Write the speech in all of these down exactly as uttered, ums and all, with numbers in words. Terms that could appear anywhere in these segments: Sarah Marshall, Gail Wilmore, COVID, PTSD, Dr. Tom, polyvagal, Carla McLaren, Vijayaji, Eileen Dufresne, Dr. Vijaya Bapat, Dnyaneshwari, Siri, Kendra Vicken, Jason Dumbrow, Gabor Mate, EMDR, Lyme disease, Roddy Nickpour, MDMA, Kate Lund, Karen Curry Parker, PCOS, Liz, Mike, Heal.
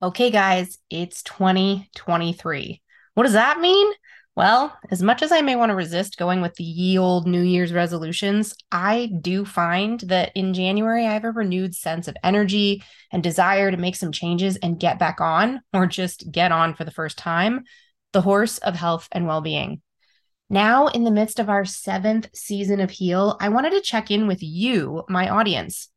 Okay, guys, it's twenty twenty-three. What does that mean? Well, as much as I may want to resist going with the ye old New Year's resolutions, I do find that in January, I have a renewed sense of energy and desire to make some changes and get back on, or just get on for the first time, the horse of health and well-being. Now, in the midst of our seventh season of Heal, I wanted to check in with you, my audience.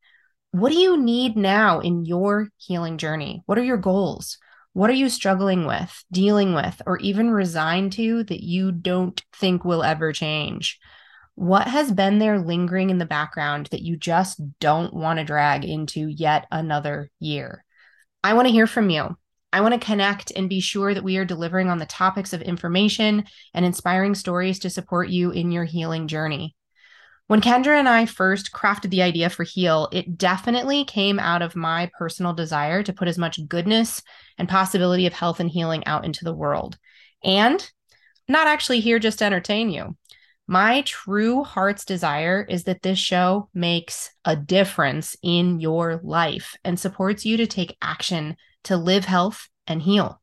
What do you need now in your healing journey? What are your goals? What are you struggling with, dealing with, or even resigned to that you don't think will ever change? What has been there lingering in the background that you just don't want to drag into yet another year? I want to hear from you. I want to connect and be sure that we are delivering on the topics of information and inspiring stories to support you in your healing journey. When Kendra and I first crafted the idea for Heal, it definitely came out of my personal desire to put as much goodness and possibility of health and healing out into the world. And I'm not actually here just to entertain you. My true heart's desire is that this show makes a difference in your life and supports you to take action to live health and heal.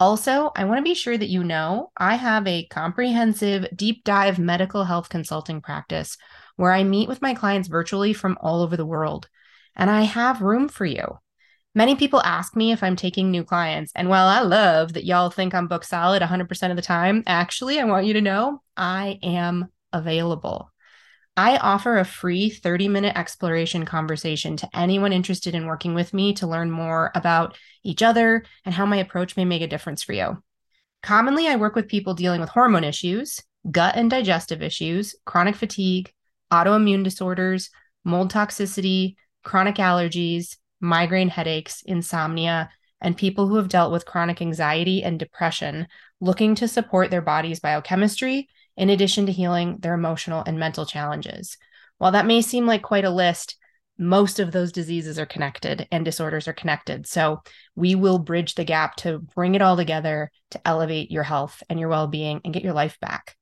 Also, I want to be sure that you know I have a comprehensive deep dive medical health consulting practice where I meet with my clients virtually from all over the world, and I have room for you. Many people ask me if I'm taking new clients, and while I love that y'all think I'm booked solid one hundred percent of the time, actually, I want you to know I am available. I offer a free thirty-minute exploration conversation to anyone interested in working with me to learn more about each other and how my approach may make a difference for you. Commonly, I work with people dealing with hormone issues, gut and digestive issues, chronic fatigue, autoimmune disorders, mold toxicity, chronic allergies, migraine headaches, insomnia, and people who have dealt with chronic anxiety and depression, looking to support their body's biochemistry in addition to healing their emotional and mental challenges. While that may seem like quite a list, most of those diseases are connected and disorders are connected. So we will bridge the gap to bring it all together to elevate your health and your well-being and get your life back.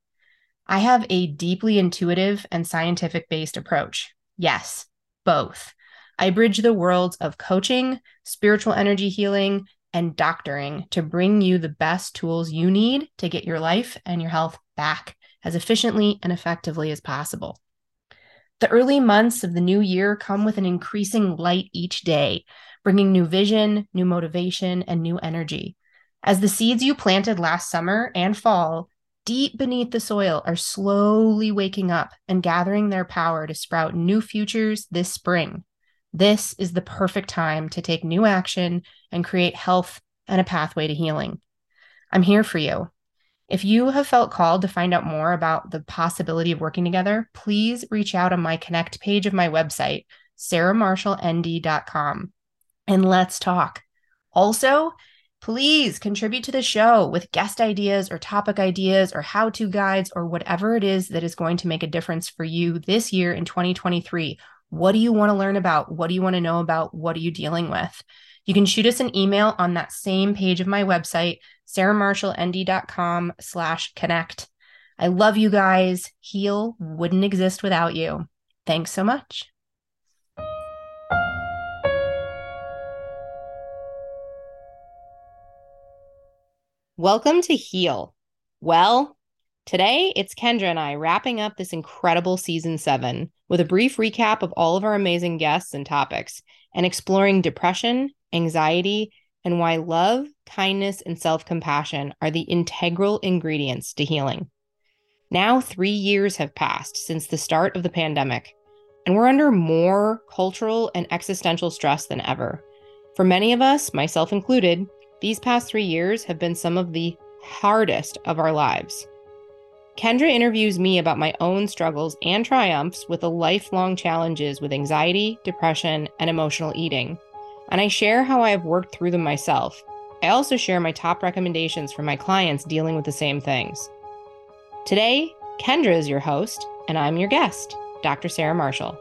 I have a deeply intuitive and scientific-based approach. Yes, both. I bridge the worlds of coaching, spiritual energy healing, and doctoring to bring you the best tools you need to get your life and your health back as efficiently and effectively as possible. The early months of the new year come with an increasing light each day, bringing new vision, new motivation, and new energy. As the seeds you planted last summer and fall, deep beneath the soil, are slowly waking up and gathering their power to sprout new futures this spring. This is the perfect time to take new action and create health and a pathway to healing. I'm here for you. If you have felt called to find out more about the possibility of working together, please reach out on my Connect page of my website, sarah marshall n d dot com, and let's talk. Also, please contribute to the show with guest ideas or topic ideas or how-to guides or whatever it is that is going to make a difference for you this year in twenty twenty-three. What do you want to learn about? What do you want to know about? What are you dealing with? You can shoot us an email on that same page of my website, sarah marshall n d dot com slash connect. I love you guys. Heal wouldn't exist without you. Thanks so much. Welcome to Heal. Well, today it's Kendra and I wrapping up this incredible season seven with a brief recap of all of our amazing guests and topics and exploring depression, anxiety, and why love, kindness, and self-compassion are the integral ingredients to healing. Now, three years have passed since the start of the pandemic, and we're under more cultural and existential stress than ever. For many of us, myself included, these past three years have been some of the hardest of our lives. Kendra interviews me about my own struggles and triumphs with the lifelong challenges with anxiety, depression, and emotional eating. And I share how I have worked through them myself. I also share my top recommendations for my clients dealing with the same things. Today, Kendra is your host, and I'm your guest, Doctor Sarah Marshall.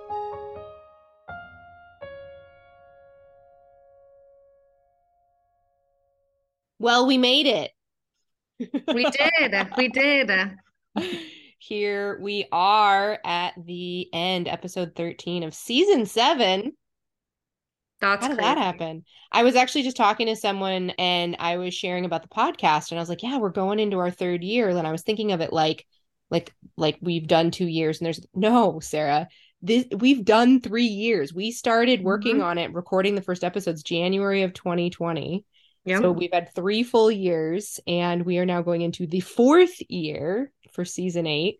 Well, we made it. We did. We did. Here we are at the end, episode thirteen of season seven. That's How did crazy. that happen? I was actually just talking to someone and I was sharing about the podcast and I was like, yeah, we're going into our third year. And I was thinking of it like, like, like we've done two years and there's no, Sarah, this, we've done three years. We started working mm-hmm. on it, recording the first episodes, January of twenty twenty. Yeah. So we've had three full years and we are now going into the fourth year for season eight.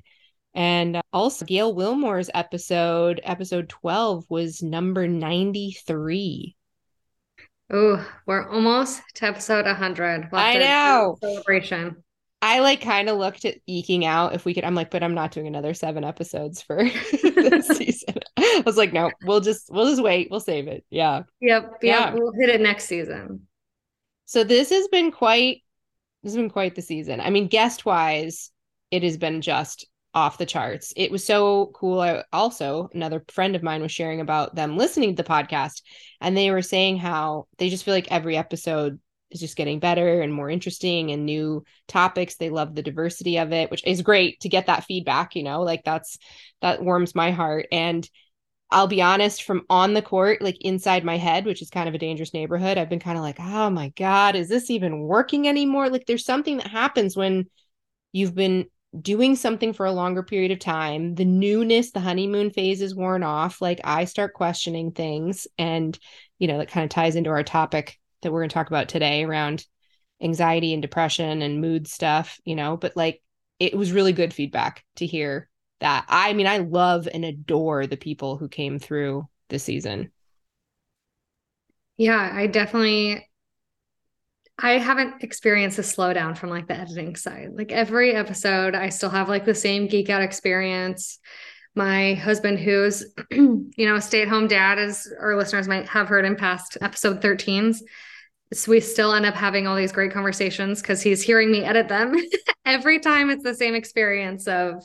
And also Gail Wilmore's episode, episode twelve, was number ninety-three. Oh, we're almost to episode one hundred. We'll I know. Celebration. I like kind of looked at eking out if we could. I'm like, but I'm not doing another seven episodes for this season. I was like, no, we'll just, we'll just wait. We'll save it. Yeah. Yep. Yep. Yeah. We'll hit it next season. So this has been quite, this has been quite the season. I mean, guest wise, it has been just off the charts. It was so cool. I also, another friend of mine was sharing about them listening to the podcast and they were saying how they just feel like every episode is just getting better and more interesting and new topics. They love the diversity of it, which is great to get that feedback, you know, like that's, that warms my heart. And I'll be honest, from on the court, like inside my head, which is kind of a dangerous neighborhood, I've been kind of like, oh my God, is this even working anymore? Like there's something that happens when you've been doing something for a longer period of time, the newness, the honeymoon phase is worn off. Like I start questioning things and, you know, that kind of ties into our topic that we're going to talk about today around anxiety and depression and mood stuff, you know, but like, it was really good feedback to hear that. I mean, I love and adore the people who came through this season. Yeah, I definitely I haven't experienced a slowdown from like the editing side. Like every episode, I still have like the same geek out experience. My husband, who's, you know, a stay-at-home dad, as our listeners might have heard in past episode thirteens. So we still end up having all these great conversations because he's hearing me edit them. Every time it's the same experience of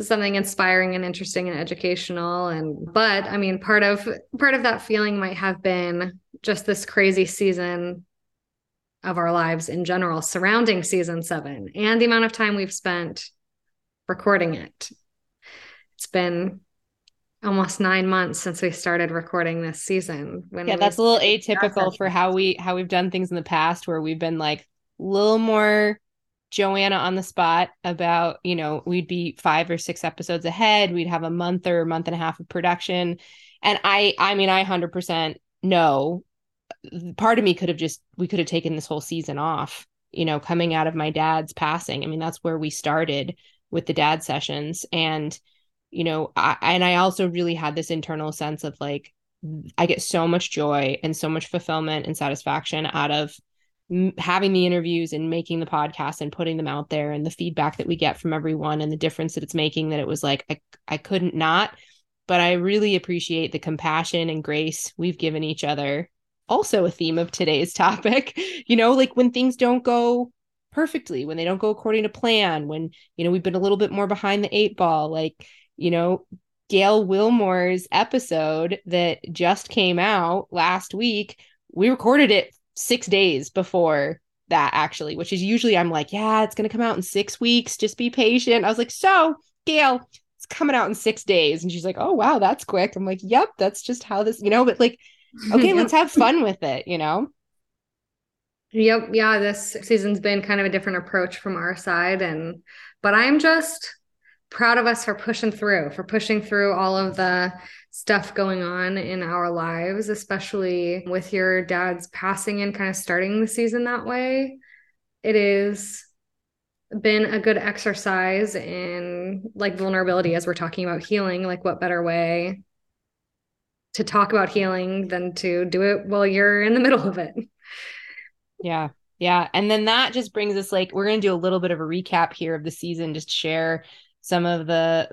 something inspiring and interesting and educational. And, but I mean, part of, part of that feeling might have been just this crazy season of our lives in general surrounding season seven and the amount of time we've spent recording it. It's been almost nine months since we started recording this season. When yeah, that's a little atypical for how we, how we've done things in the past where we've been like a little more Joanna on the spot about, you know, we'd be five or six episodes ahead. We'd have a month or a month and a half of production. And I, I mean, I one hundred percent know part of me could have just, we could have taken this whole season off, you know, coming out of my dad's passing. I mean, that's where we started with the dad sessions. And, you know, I, and I also really had this internal sense of like, I get so much joy and so much fulfillment and satisfaction out of m- having the interviews and making the podcast and putting them out there and the feedback that we get from everyone and the difference that it's making, that it was like, I, I couldn't not, but I really appreciate the compassion and grace we've given each other. Also a theme of today's topic, you know, like when things don't go perfectly, when they don't go according to plan, when, you know, we've been a little bit more behind the eight ball, like, you know, Gail Wilmore's episode that just came out last week, we recorded it six days before that actually, which is usually I'm like, yeah, it's going to come out in six weeks. Just be patient. I was like, so Gail, it's coming out in six days. And she's like, oh, wow, that's quick. I'm like, yep, that's just how this, you know, but like, okay, yep. Let's have fun with it, you know? Yep. Yeah. This season's been kind of a different approach from our side. And, but I'm just proud of us for pushing through, for pushing through all of the stuff going on in our lives, especially with your dad's passing and kind of starting the season that way. It is been a good exercise in like vulnerability as we're talking about healing, like what better way to talk about healing than to do it while you're in the middle of it. Yeah. Yeah. And then that just brings us like, we're going to do a little bit of a recap here of the season, just share some of the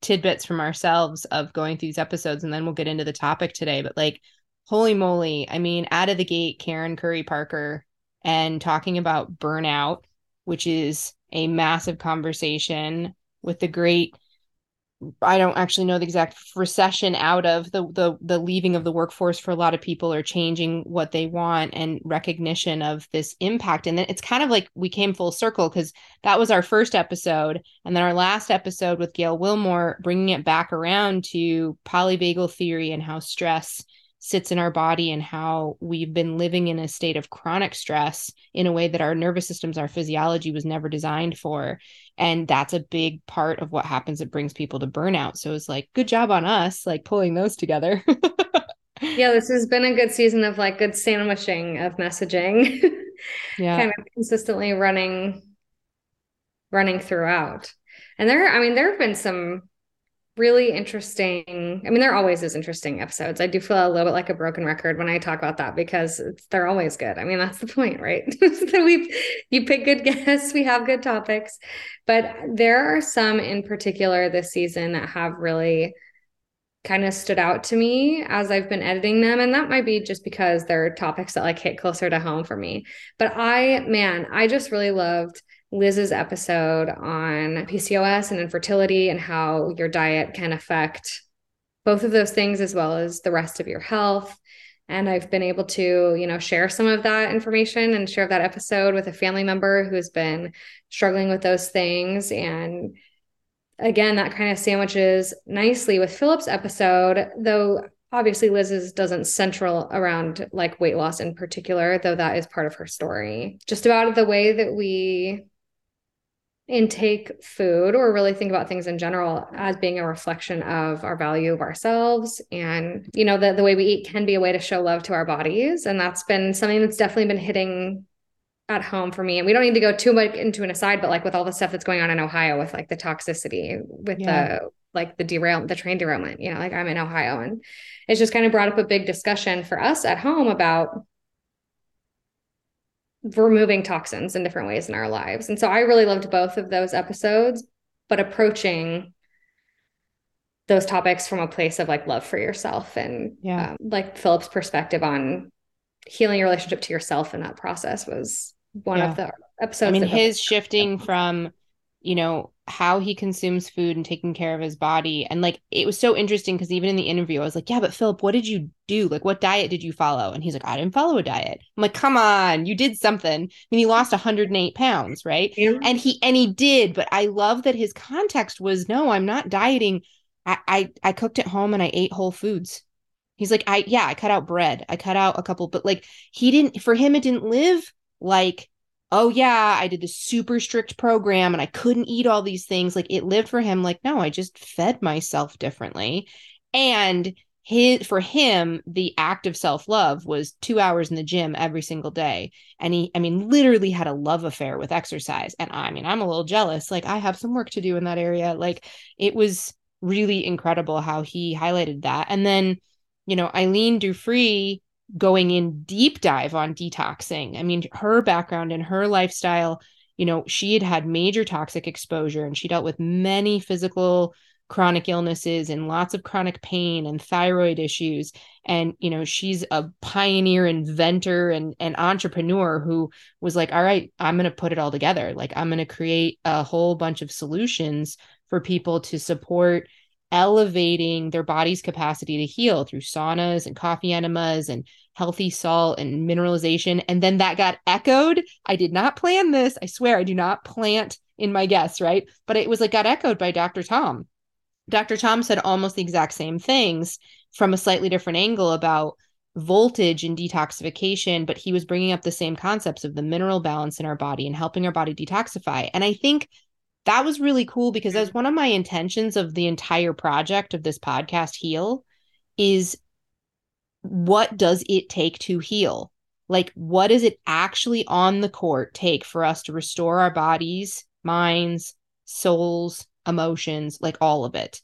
tidbits from ourselves of going through these episodes. And then we'll get into the topic today, but like, holy moly. I mean, out of the gate, Karen Curry Parker and talking about burnout, which is a massive conversation with the great, I don't actually know the exact recession out of the, the the leaving of the workforce for a lot of people or changing what they want and recognition of this impact. And then it's kind of like we came full circle because that was our first episode. And then our last episode with Gail Wilmore, bringing it back around to polyvagal theory and how stress sits in our body and how we've been living in a state of chronic stress in a way that our nervous systems, our physiology was never designed for. And that's a big part of what happens. It brings people to burnout. So it's like, good job on us, like pulling those together. Yeah, this has been a good season of like good sandwiching of messaging, yeah, kind of consistently running, running throughout. And there, I mean, there have been some really interesting, I mean, there always is interesting episodes. I do feel a little bit like a broken record when I talk about that because it's, they're always good. I mean, that's the point, right? we You pick good guests, we have good topics, but there are some in particular this season that have really kind of stood out to me as I've been editing them. And that might be just because there are topics that like hit closer to home for me. But I, man, I just really loved Liz's episode on P C O S and infertility and how your diet can affect both of those things as well as the rest of your health. And I've been able to, you know, share some of that information and share that episode with a family member who has been struggling with those things. And again, that kind of sandwiches nicely with Philip's episode, though obviously Liz's doesn't central around like weight loss in particular, though that is part of her story. Just about the way that we intake food or really think about things in general as being a reflection of our value of ourselves. And, you know, the, the way we eat can be a way to show love to our bodies. And that's been something that's definitely been hitting at home for me. And we don't need to go too much into an aside, but like with all the stuff that's going on in Ohio with like the toxicity, with yeah. the, like the derail, the train derailment, you know, like I'm in Ohio and it's just kind of brought up a big discussion for us at home about removing toxins in different ways in our lives. And so I really loved both of those episodes, but approaching those topics from a place of like love for yourself and yeah. um, like Philip's perspective on healing your relationship to yourself in that process was one yeah. of the episodes. I mean, his shifting from, you know, how he consumes food and taking care of his body. And like, it was so interesting because even in the interview, I was like, yeah, but Philip, what did you do? Like, what diet did you follow? And he's like, I didn't follow a diet. I'm like, come on, you did something. I mean, he lost one hundred eight pounds, right? Yeah. And he, and he did, but I love that his context was, no, I'm not dieting. I, I, I cooked at home and I ate whole foods. He's like, I, yeah, I cut out bread. I cut out a couple, but like he didn't, for him, it didn't live like, oh yeah, I did this super strict program and I couldn't eat all these things. Like it lived for him. Like, no, I just fed myself differently. And his, for him, the act of self-love was two hours in the gym every single day. And he, I mean, literally had a love affair with exercise. And I mean, I'm a little jealous. Like I have some work to do in that area. Like it was really incredible how he highlighted that. And then, you know, Eileen Dufresne going in deep dive on detoxing. I mean, her background and her lifestyle, you know, she had had major toxic exposure and she dealt with many physical chronic illnesses and lots of chronic pain and thyroid issues. And, you know, she's a pioneer inventor and, and entrepreneur who was like, all right, I'm going to put it all together. Like I'm going to create a whole bunch of solutions for people to support elevating their body's capacity to heal through saunas and coffee enemas and healthy salt and mineralization. And then that got echoed. I did not plan this. I swear I do not plant in my guests, right? But it was like got echoed by Doctor Tom. Doctor Tom said almost the exact same things from a slightly different angle about voltage and detoxification, but he was bringing up the same concepts of the mineral balance in our body and helping our body detoxify. And I think that was really cool because that was one of my intentions of the entire project of this podcast, Heal, is what does it take to heal? Like, what does it actually on the court take for us to restore our bodies, minds, souls, emotions, like all of it?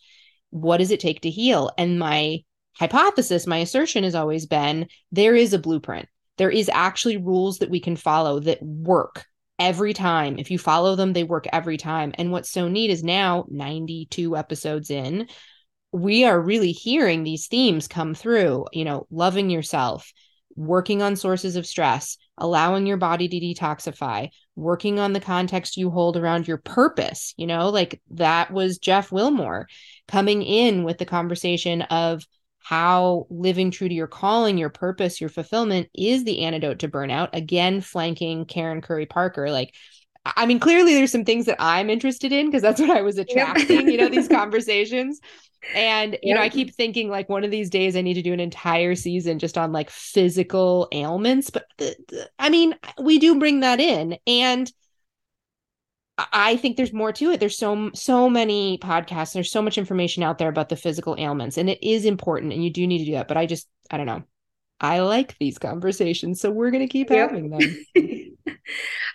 What does it take to heal? And my hypothesis, my assertion has always been, there is a blueprint. There is actually rules that we can follow that work. Every time, if you follow them, they work every time. And what's so neat is now ninety-two episodes in, we are really hearing these themes come through, you know, loving yourself, working on sources of stress, allowing your body to detoxify, working on the context you hold around your purpose. You know, like that was Jeff Wilmore coming in with the conversation of how living true to your calling, your purpose, your fulfillment is the antidote to burnout. Again, flanking Karen Curry Parker, like I mean, clearly there's some things that I'm interested in because that's what I was attracting, yeah. you know, these conversations. And, you yeah. know, I keep thinking like one of these days I need to do an entire season just on like physical ailments. But the, the, I mean, we do bring that in. And I think there's more to it. There's so, so many podcasts. There's so much information out there about the physical ailments, and it is important and you do need to do that. But I just, I don't know. I like these conversations, so we're going to keep yep. having them.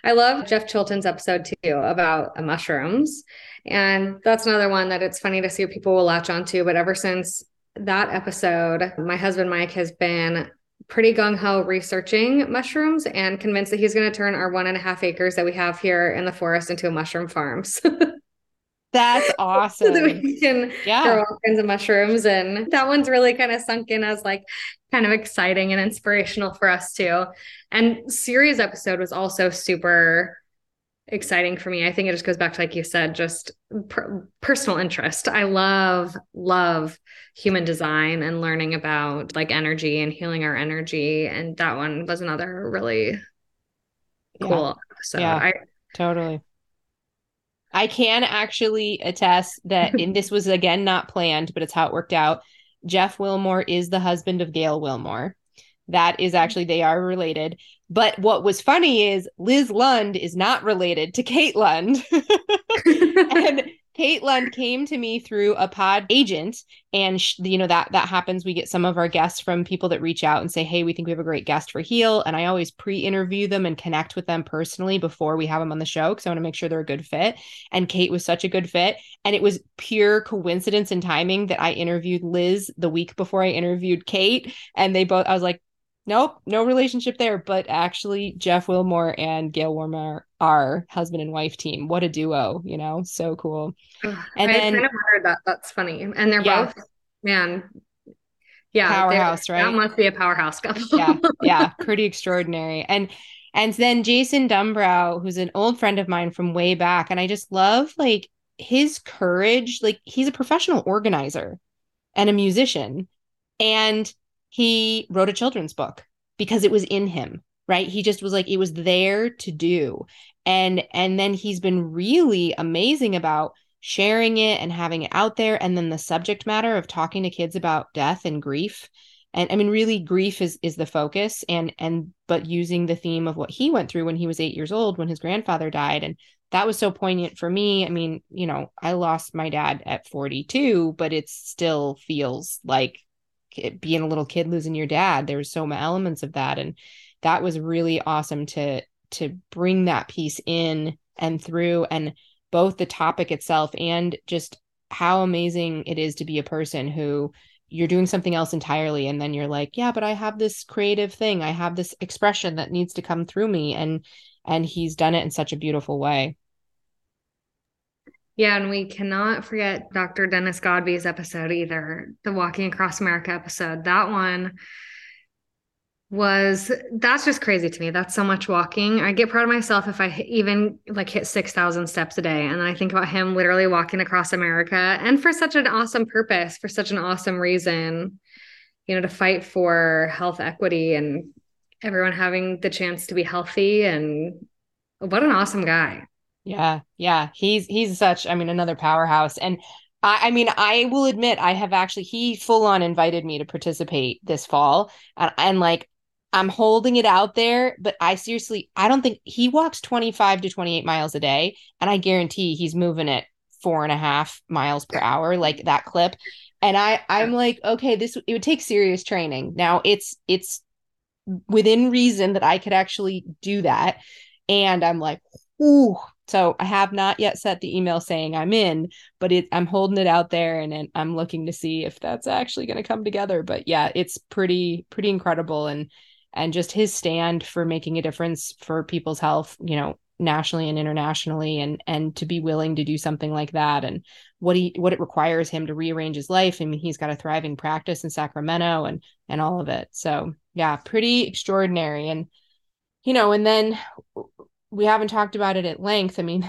I love Jeff Chilton's episode too about mushrooms. And that's another one that it's funny to see what people will latch onto. But ever since that episode, my husband, Mike, has been pretty gung-ho researching mushrooms and convinced that he's going to turn our one and a half acres that we have here in the forest into a mushroom farm. That's awesome. So that we can yeah. grow all kinds of mushrooms. And that one's really kind of sunk in as like kind of exciting and inspirational for us too. And Siri's episode was also super exciting for me. I think it just goes back to, like you said, just per- personal interest. I love, love human design and learning about like energy and healing our energy. And that one was another really cool yeah. episode. Yeah, I, totally. I can actually attest that, and this was, again, not planned, but it's how it worked out. Jeff Wilmore is the husband of Gail Wilmore. That is actually, they are related. But what was funny is Liz Lund is not related to Kate Lund. And Kate Lund came to me through a pod agent. And, sh- you know, that that happens. We get some of our guests from people that reach out and say, hey, we think we have a great guest for Heal. And I always pre-interview them and connect with them personally before we have them on the show, because I want to make sure they're a good fit. And Kate was such a good fit. And it was pure coincidence and timing that I interviewed Liz the week before I interviewed Kate. And they both, I was like, nope, no relationship there. But actually, Jeff Wilmore and Gail Wilmore are husband and wife team. What a duo, you know? So cool. And I then kind of wondered that. That's funny. And they're yeah. both, man. Yeah. Powerhouse, right? That must be a powerhouse couple. yeah. Yeah. Pretty extraordinary. And, and then Jason Dumbrow, who's an old friend of mine from way back. And I just love like his courage. Like, he's a professional organizer and a musician. And he wrote a children's book because it was in him, right? He just was like, it was there to do. And, and then he's been really amazing about sharing it and having it out there. And then the subject matter of talking to kids about death and grief. And I mean, really grief is, is the focus, and, and, but using the theme of what he went through when he was eight years old, when his grandfather died. And that was so poignant for me. I mean, you know, I lost my dad at forty-two, but it still feels like being a little kid losing your dad. There was so many elements of that. And that was really awesome to, to bring that piece in and through, and both the topic itself and just how amazing it is to be a person who you're doing something else entirely. And then you're like, yeah, but I have this creative thing. I have this expression that needs to come through me. And, and he's done it in such a beautiful way. Yeah. And we cannot forget Doctor Dennis Godby's episode either, the Walking Across America episode. That one was, that's just crazy to me. That's so much walking. I get proud of myself if I even like hit six thousand steps a day. And then I think about him literally walking across America, and for such an awesome purpose, for such an awesome reason, you know, to fight for health equity and everyone having the chance to be healthy. And what an awesome guy. Yeah. Yeah. He's, he's such, I mean, another powerhouse. And I, I mean, I will admit, I have actually, he full on invited me to participate this fall, and, and like, I'm holding it out there, but I seriously, I don't think he walks twenty-five to twenty-eight miles a day. And I guarantee he's moving at four and a half miles per hour, like that clip. And I, I'm like, okay, this, it would take serious training. Now it's, it's within reason that I could actually do that. And I'm like, ooh. So I have not yet sent the email saying I'm in, but it, I'm holding it out there, and, and I'm looking to see if that's actually going to come together. But yeah, it's pretty, pretty incredible. And, and just his stand for making a difference for people's health, you know, nationally and internationally, and, and to be willing to do something like that, and what he, what it requires him to rearrange his life. I mean, he's got a thriving practice in Sacramento, and, and all of it. So yeah, pretty extraordinary. And, you know, and then we haven't talked about it at length. I mean,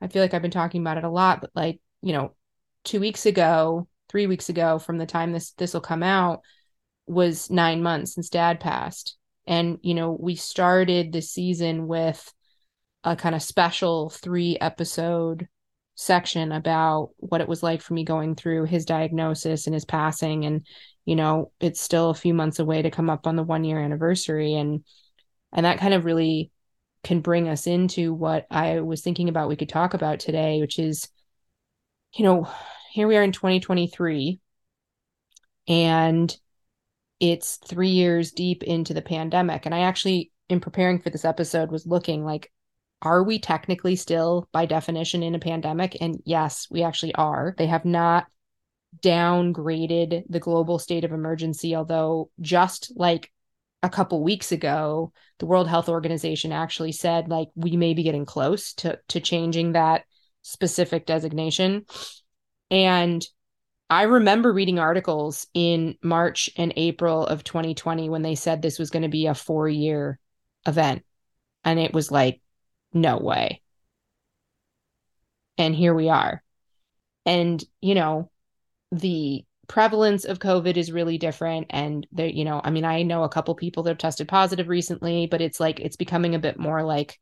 I feel like I've been talking about it a lot, but like, you know, two weeks ago, three weeks ago from the time this, this will come out, was nine months since Dad passed. And, you know, we started the season with a kind of special three episode section about what it was like for me going through his diagnosis and his passing. And, you know, it's still a few months away to come up on the one year anniversary. And, and that kind of really can bring us into what I was thinking about we could talk about today, which is, you know, here we are in twenty twenty-three and it's three years deep into the pandemic. And I actually, in preparing for this episode, was looking like, are we technically still by definition in a pandemic? And yes, we actually are. They have not downgraded the global state of emergency, although just like a couple weeks ago, the World Health Organization actually said, like, we may be getting close to, to changing that specific designation. And I remember reading articles in March and April of twenty twenty when they said this was going to be a four-year event. And it was like, no way. And here we are. And, you know, the prevalence of COVID is really different. And there, you know, I mean, I know a couple people that have tested positive recently, but it's like, it's becoming a bit more like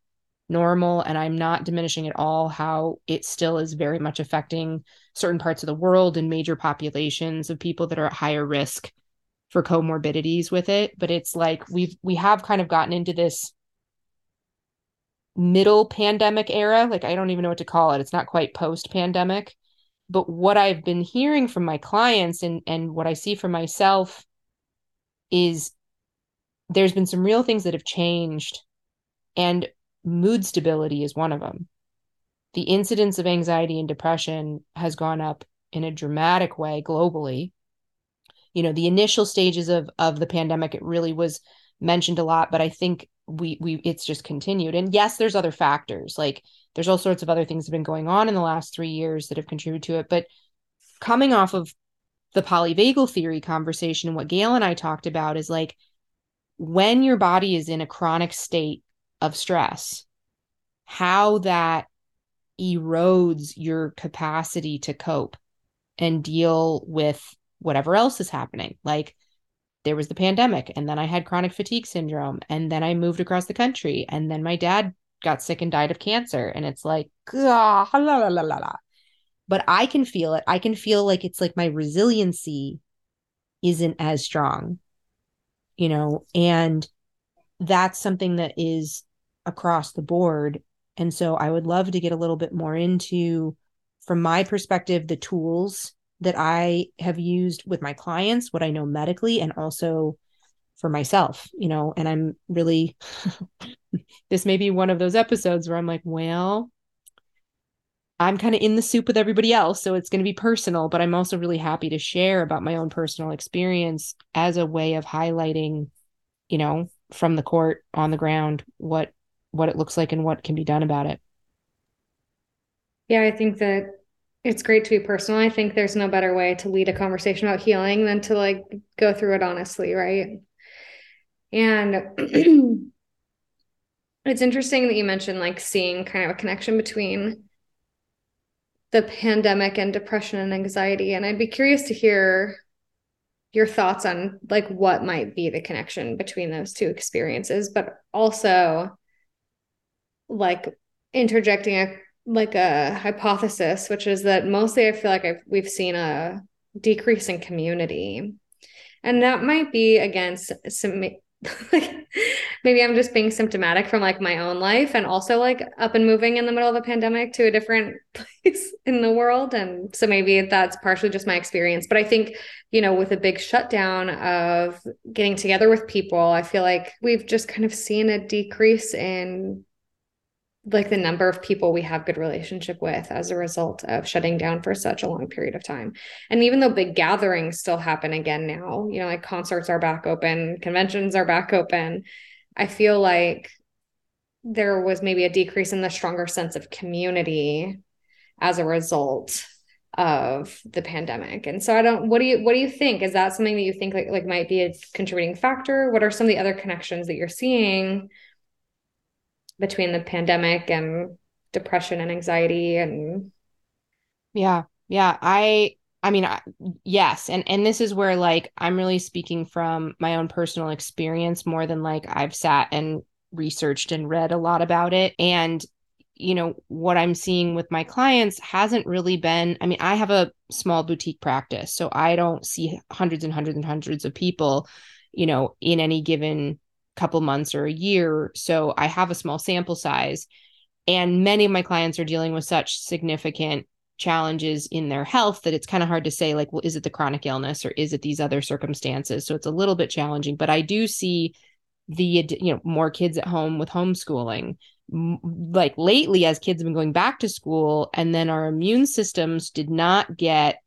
normal. And I'm not diminishing at all how it still is very much affecting certain parts of the world and major populations of people that are at higher risk for comorbidities with it. But it's like, we've, we have kind of gotten into this middle pandemic era. Like, I don't even know what to call it. It's not quite post pandemic. But what I've been hearing from my clients and, and what I see for myself is there's been some real things that have changed. And mood stability is one of them. The incidence of anxiety and depression has gone up in a dramatic way globally. You know, the initial stages of, of the pandemic, it really was mentioned a lot, but I think we we it's just continued. And yes, there's other factors. Like, there's all sorts of other things that have been going on in the last three years that have contributed to it. But coming off of the polyvagal theory conversation, what Gail and I talked about is, like, when your body is in a chronic state of stress, how that erodes your capacity to cope and deal with whatever else is happening. Like, there was the pandemic, and then I had chronic fatigue syndrome, and then I moved across the country, and then my dad got sick and died of cancer. And it's like, ah, la, la, la, la. But I can feel it. I can feel like it's like my resiliency isn't as strong, you know, and that's something that is across the board. And so I would love to get a little bit more into, from my perspective, the tools that I have used with my clients, what I know medically, and also for myself, you know. And I'm really, this may be one of those episodes where I'm like, well, I'm kind of in the soup with everybody else, so it's going to be personal, but I'm also really happy to share about my own personal experience as a way of highlighting, you know, from the court on the ground, what, what it looks like and what can be done about it. Yeah, I think that it's great to be personal. I think there's no better way to lead a conversation about healing than to, like, go through it honestly, right? And it's interesting that you mentioned, like, seeing kind of a connection between the pandemic and depression and anxiety. And I'd be curious to hear your thoughts on, like, what might be the connection between those two experiences, but also, like, interjecting a like a hypothesis, which is that mostly I feel like I've, we've seen a decrease in community, and that might be, again, some, like, maybe I'm just being symptomatic from, like, my own life, and also, like, up and moving in the middle of a pandemic to a different place in the world. And so maybe that's partially just my experience, but I think, you know, with a big shutdown of getting together with people, I feel like we've just kind of seen a decrease in, like, the number of people we have good relationship with as a result of shutting down for such a long period of time. And even though big gatherings still happen again now, you know, like, concerts are back open, conventions are back open, I feel like there was maybe a decrease in the stronger sense of community as a result of the pandemic. And so I don't, what do you, what do you think? Is that something that you think, like, like might be a contributing factor? What are some of the other connections that you're seeing between the pandemic and depression and anxiety? And yeah, yeah. I, I mean, I, yes. And, and this is where, like, I'm really speaking from my own personal experience more than, like, I've sat and researched and read a lot about it. And, you know, what I'm seeing with my clients hasn't really been, I mean, I have a small boutique practice, so I don't see hundreds and hundreds and hundreds of people, you know, in any given couple months or a year. So I have a small sample size, and many of my clients are dealing with such significant challenges in their health that it's kind of hard to say, like, well, is it the chronic illness or is it these other circumstances? So it's a little bit challenging, but I do see the, you know, more kids at home with homeschooling. Like lately, as kids have been going back to school, and then our immune systems did not get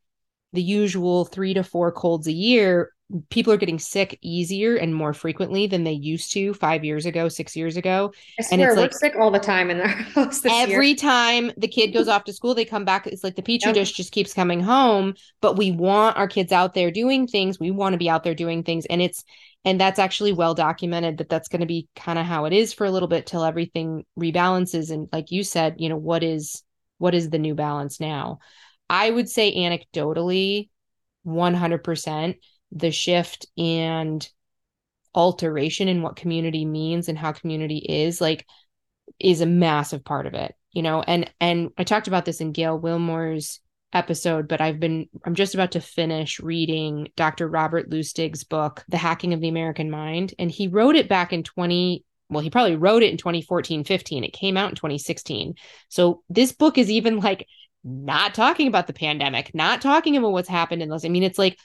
the usual three to four colds a year, people are getting sick easier and more frequently than they used to five years ago, six years ago. I swear, and it's we're like, sick all the time in our house this every year. Time the kid goes off to school, they come back. It's like the Petri yep. dish just keeps coming home, but we want our kids out there doing things. We want to be out there doing things. And it's, and that's actually well documented that that's going to be kind of how it is for a little bit till everything rebalances. And like you said, you know, what is, what is the new balance now? I would say anecdotally, one hundred percent. The shift and alteration in what community means and how community is like is a massive part of it, you know, and, and I talked about this in Gail Wilmore's episode, but I've been, I'm just about to finish reading Doctor Robert Lustig's book, The Hacking of the American Mind. And he wrote it back in twenty, well, he probably wrote it in twenty fourteen, fifteen. It came out in twenty sixteen. So this book is even like not talking about the pandemic, not talking about what's happened in those. I mean, it's like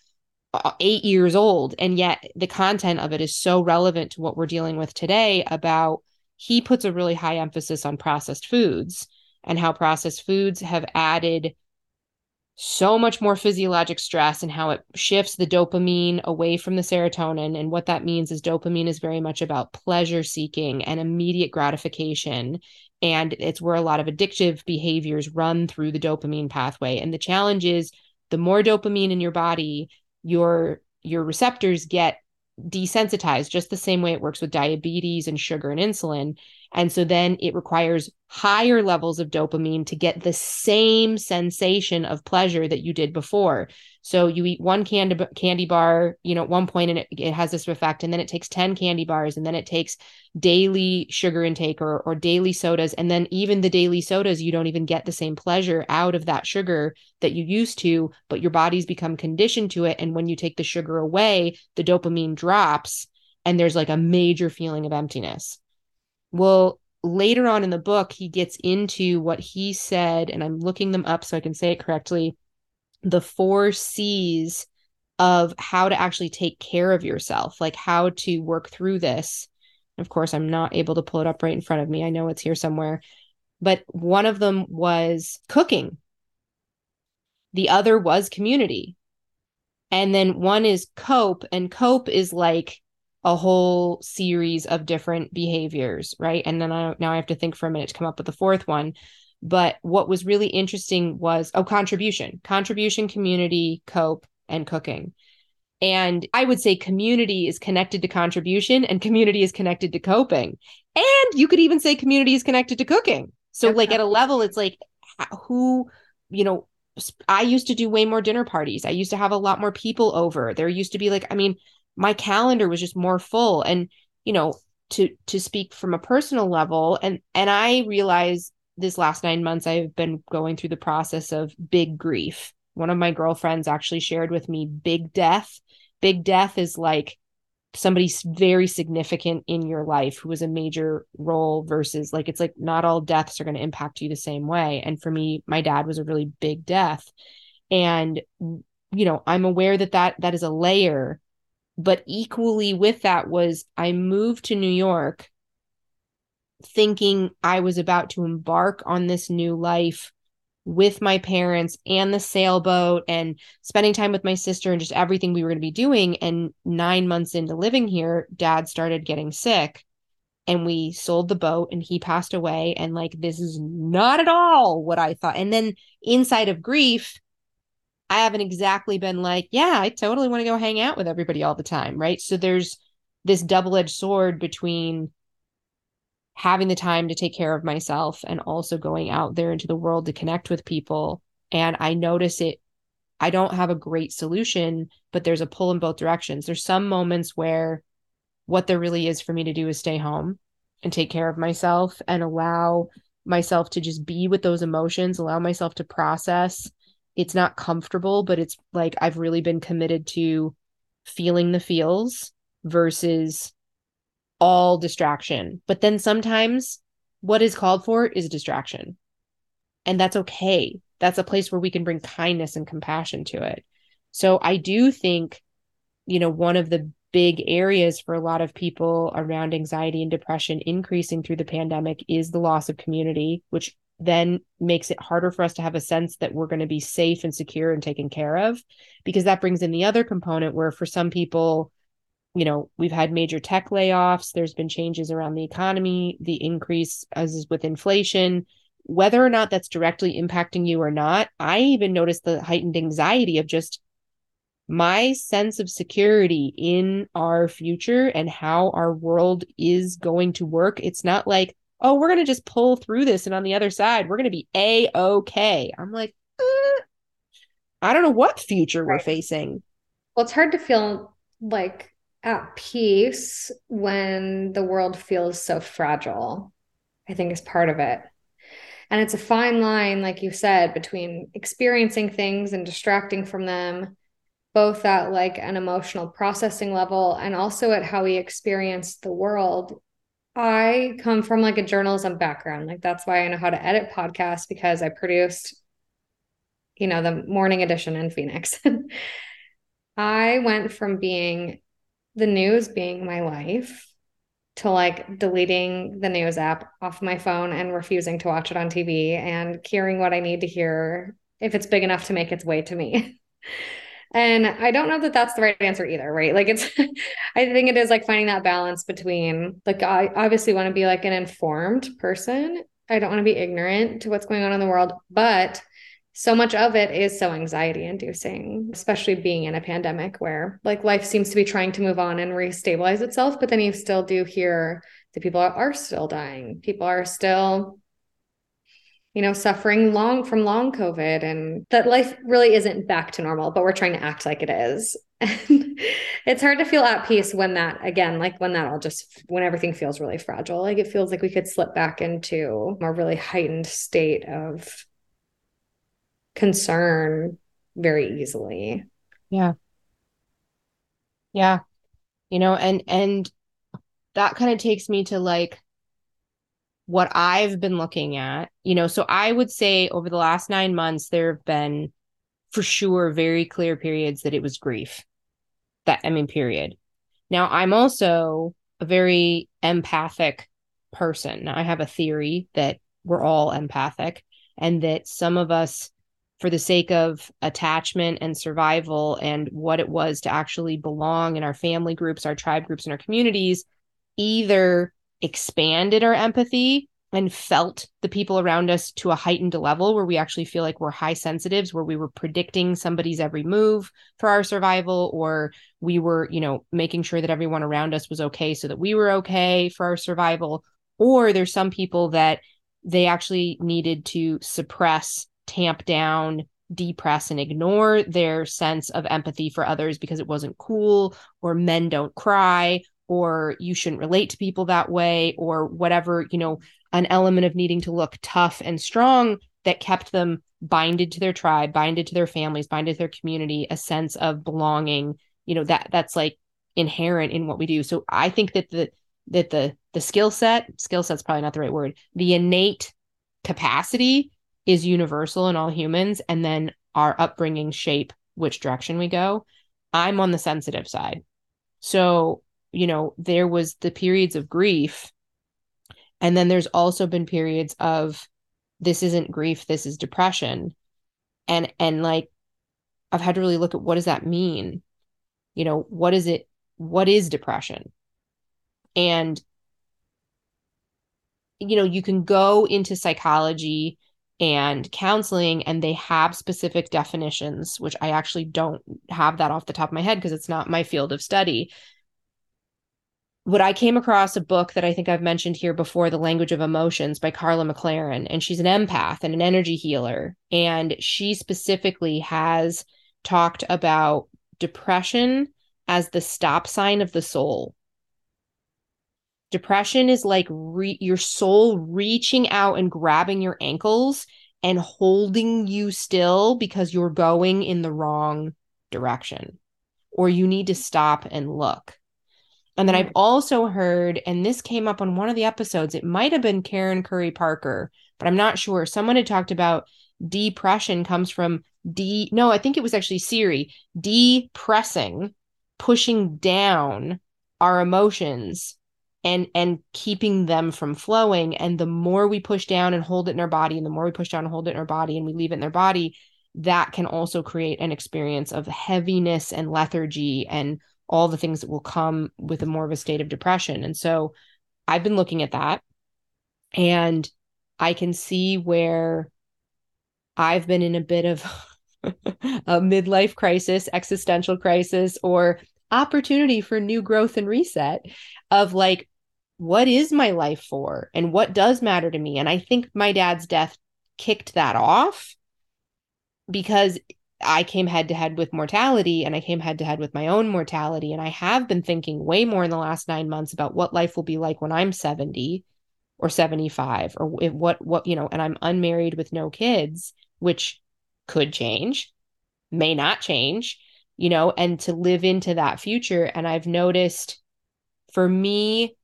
eight years old. And yet the content of it is so relevant to what we're dealing with today about, he puts a really high emphasis on processed foods and how processed foods have added so much more physiologic stress and how it shifts the dopamine away from the serotonin. And what that means is dopamine is very much about pleasure seeking and immediate gratification. And it's where a lot of addictive behaviors run through the dopamine pathway. And the challenge is the more dopamine in your body, your, your receptors get desensitized, just the same way it works with diabetes and sugar and insulin. And so then it requires higher levels of dopamine to get the same sensation of pleasure that you did before. So you eat one candy, candy bar, you know, at one point, and it, it has this effect, and then it takes ten candy bars, and then it takes daily sugar intake or, or daily sodas. And then even the daily sodas, you don't even get the same pleasure out of that sugar that you used to, but your body's become conditioned to it. And when you take the sugar away, the dopamine drops and there's like a major feeling of emptiness. Well, later on in the book, he gets into what he said, and I'm looking them up so I can say it correctly, the four C's of how to actually take care of yourself, like how to work through this. Of course, I'm not able to pull it up right in front of me. I know it's here somewhere, but one of them was cooking. The other was community. And then one is cope, and cope is like a whole series of different behaviors, right? And then I, now I have to think for a minute to come up with the fourth one. But what was really interesting was, oh, contribution, contribution, community, cope, and cooking. And I would say community is connected to contribution and community is connected to coping. And you could even say community is connected to cooking. So okay. Like at a level, it's like who, you know, I used to do way more dinner parties. I used to have a lot more people over. There used to be like, I mean, my calendar was just more full. And, you know, to, to speak from a personal level. And, and I realized this last nine months, I've been going through the process of big grief. One of my girlfriends actually shared with me, big death. Big death is like somebody very significant in your life who was a major role versus like, it's like not all deaths are going to impact you the same way. And for me, my dad was a really big death. And, you know, I'm aware that that, that is a layer. But equally with that was I moved to New York thinking I was about to embark on this new life with my parents and the sailboat and spending time with my sister and just everything we were going to be doing. And nine months into living here, Dad started getting sick and we sold the boat and he passed away. And like, this is not at all what I thought. And then inside of grief, I haven't exactly been like, yeah, I totally want to go hang out with everybody all the time, right? So there's this double-edged sword between having the time to take care of myself and also going out there into the world to connect with people. And I notice it, I don't have a great solution, but there's a pull in both directions. There's some moments where what there really is for me to do is stay home and take care of myself and allow myself to just be with those emotions, allow myself to process. It's not comfortable, but it's like I've really been committed to feeling the feels versus all distraction. But then sometimes what is called for is distraction. And that's okay. That's a place where we can bring kindness and compassion to it. So I do think, you know, one of the big areas for a lot of people around anxiety and depression increasing through the pandemic is the loss of community, which then makes it harder for us to have a sense that we're going to be safe and secure and taken care of, because that brings in the other component where for some people, you know, we've had major tech layoffs, there's been changes around the economy, the increase as is with inflation, whether or not that's directly impacting you or not. I even noticed the heightened anxiety of just my sense of security in our future and how our world is going to work. It's not like, oh, we're going to just pull through this and on the other side, we're going to be A-okay. I'm like, eh, I don't know what future right. we're facing. Well, it's hard to feel like at peace when the world feels so fragile, I think is part of it. And it's a fine line, like you said, between experiencing things and distracting from them, both at like an emotional processing level and also at how we experience the world. I come from like a journalism background. Like that's why I know how to edit podcasts, because I produced, you know, the morning edition in Phoenix. I went from being the news being my life to like deleting the news app off my phone and refusing to watch it on T V and hearing what I need to hear if it's big enough to make its way to me. And I don't know that that's the right answer either, right? Like it's, I think it is like finding that balance between like, I obviously want to be like an informed person. I don't want to be ignorant to what's going on in the world, but so much of it is so anxiety inducing, especially being in a pandemic where like life seems to be trying to move on and restabilize itself. But then you still do hear that people are, are still dying. People are still, you know, suffering long from long COVID, and that life really isn't back to normal, but we're trying to act like it is. And it's hard to feel at peace when that, again, like when that all just, when everything feels really fragile, like it feels like we could slip back into a really heightened state of concern very easily. Yeah. Yeah. You know, and, and that kind of takes me to like, what I've been looking at, you know, so I would say over the last nine months, there have been for sure very clear periods that it was grief that I mean, period. Now, I'm also a very empathic person. Now, I have a theory that we're all empathic and that some of us, for the sake of attachment and survival and what it was to actually belong in our family groups, our tribe groups, and our communities, either expanded our empathy and felt the people around us to a heightened level where we actually feel like we're high sensitives, where we were predicting somebody's every move for our survival, or we were, you know, making sure that everyone around us was okay so that we were okay for our survival. Or there's some people that they actually needed to suppress, tamp down, depress, and ignore their sense of empathy for others because it wasn't cool, or men don't cry, or you shouldn't relate to people that way, or whatever, you know, an element of needing to look tough and strong that kept them binded to their tribe, binded to their families, binded to their community, a sense of belonging, you know, that that's like inherent in what we do. So I think that the, that the, the skill set, skill set's probably not the right word, the innate capacity is universal in all humans. And then our upbringing shape which direction we go. I'm on the sensitive side. So you know, there was the periods of grief. And then there's also been periods of this isn't grief, this is depression. And, and like, I've had to really look at what does that mean? You know, what is it? What is depression? And, you know, you can go into psychology and counseling and they have specific definitions, which I actually don't have that off the top of my head because it's not my field of study. What I came across a book that I think I've mentioned here before, The Language of Emotions by Carla McLaren, and she's an empath and an energy healer. And she specifically has talked about depression as the stop sign of the soul. Depression is like re- your soul reaching out and grabbing your ankles and holding you still because you're going in the wrong direction or you need to stop and look. And then I've also heard, and this came up on one of the episodes, it might have been Karen Curry Parker, but I'm not sure. Someone had talked about depression comes from de- no, I think it was actually Siri, depressing, pushing down our emotions and and keeping them from flowing. And the more we push down and hold it in our body, and the more we push down and hold it in our body and we leave it in their body, that can also create an experience of heaviness and lethargy and all the things that will come with a more of a state of depression. And so I've been looking at that, and I can see where I've been in a bit of a midlife crisis, existential crisis, or opportunity for new growth and reset of like, what is my life for and what does matter to me? And I think my dad's death kicked that off because I came head to head with mortality and I came head to head with my own mortality. And I have been thinking way more in the last nine months about what life will be like when I'm seventy or seventy-five or what, what, you know, and I'm unmarried with no kids, which could change, may not change, you know, and to live into that future. And I've noticed for me,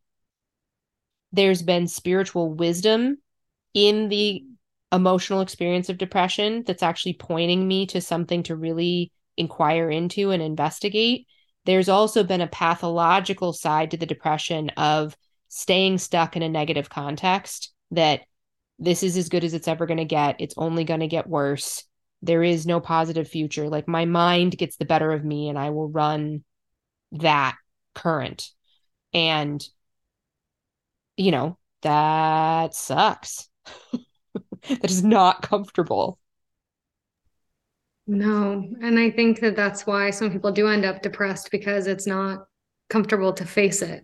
there's been spiritual wisdom in the emotional experience of depression that's actually pointing me to something to really inquire into and investigate. There's also been a pathological side to the depression of staying stuck in a negative context that this is as good as it's ever going to get. It's only going to get worse. There is no positive future. Like my mind gets the better of me and I will run that current. And, you know, that sucks. That is not comfortable. No. And I think that that's why some people do end up depressed, because it's not comfortable to face it.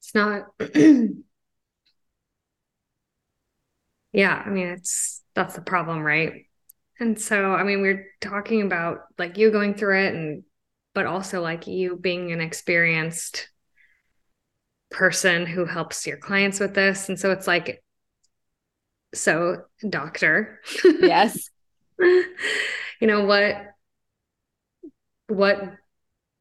It's not. Yeah. I mean, it's, that's the problem. Right. And so, I mean, we're talking about like you going through it and, but also like you being an experienced person who helps your clients with this. And so it's like, so doctor, yes, you know, what, what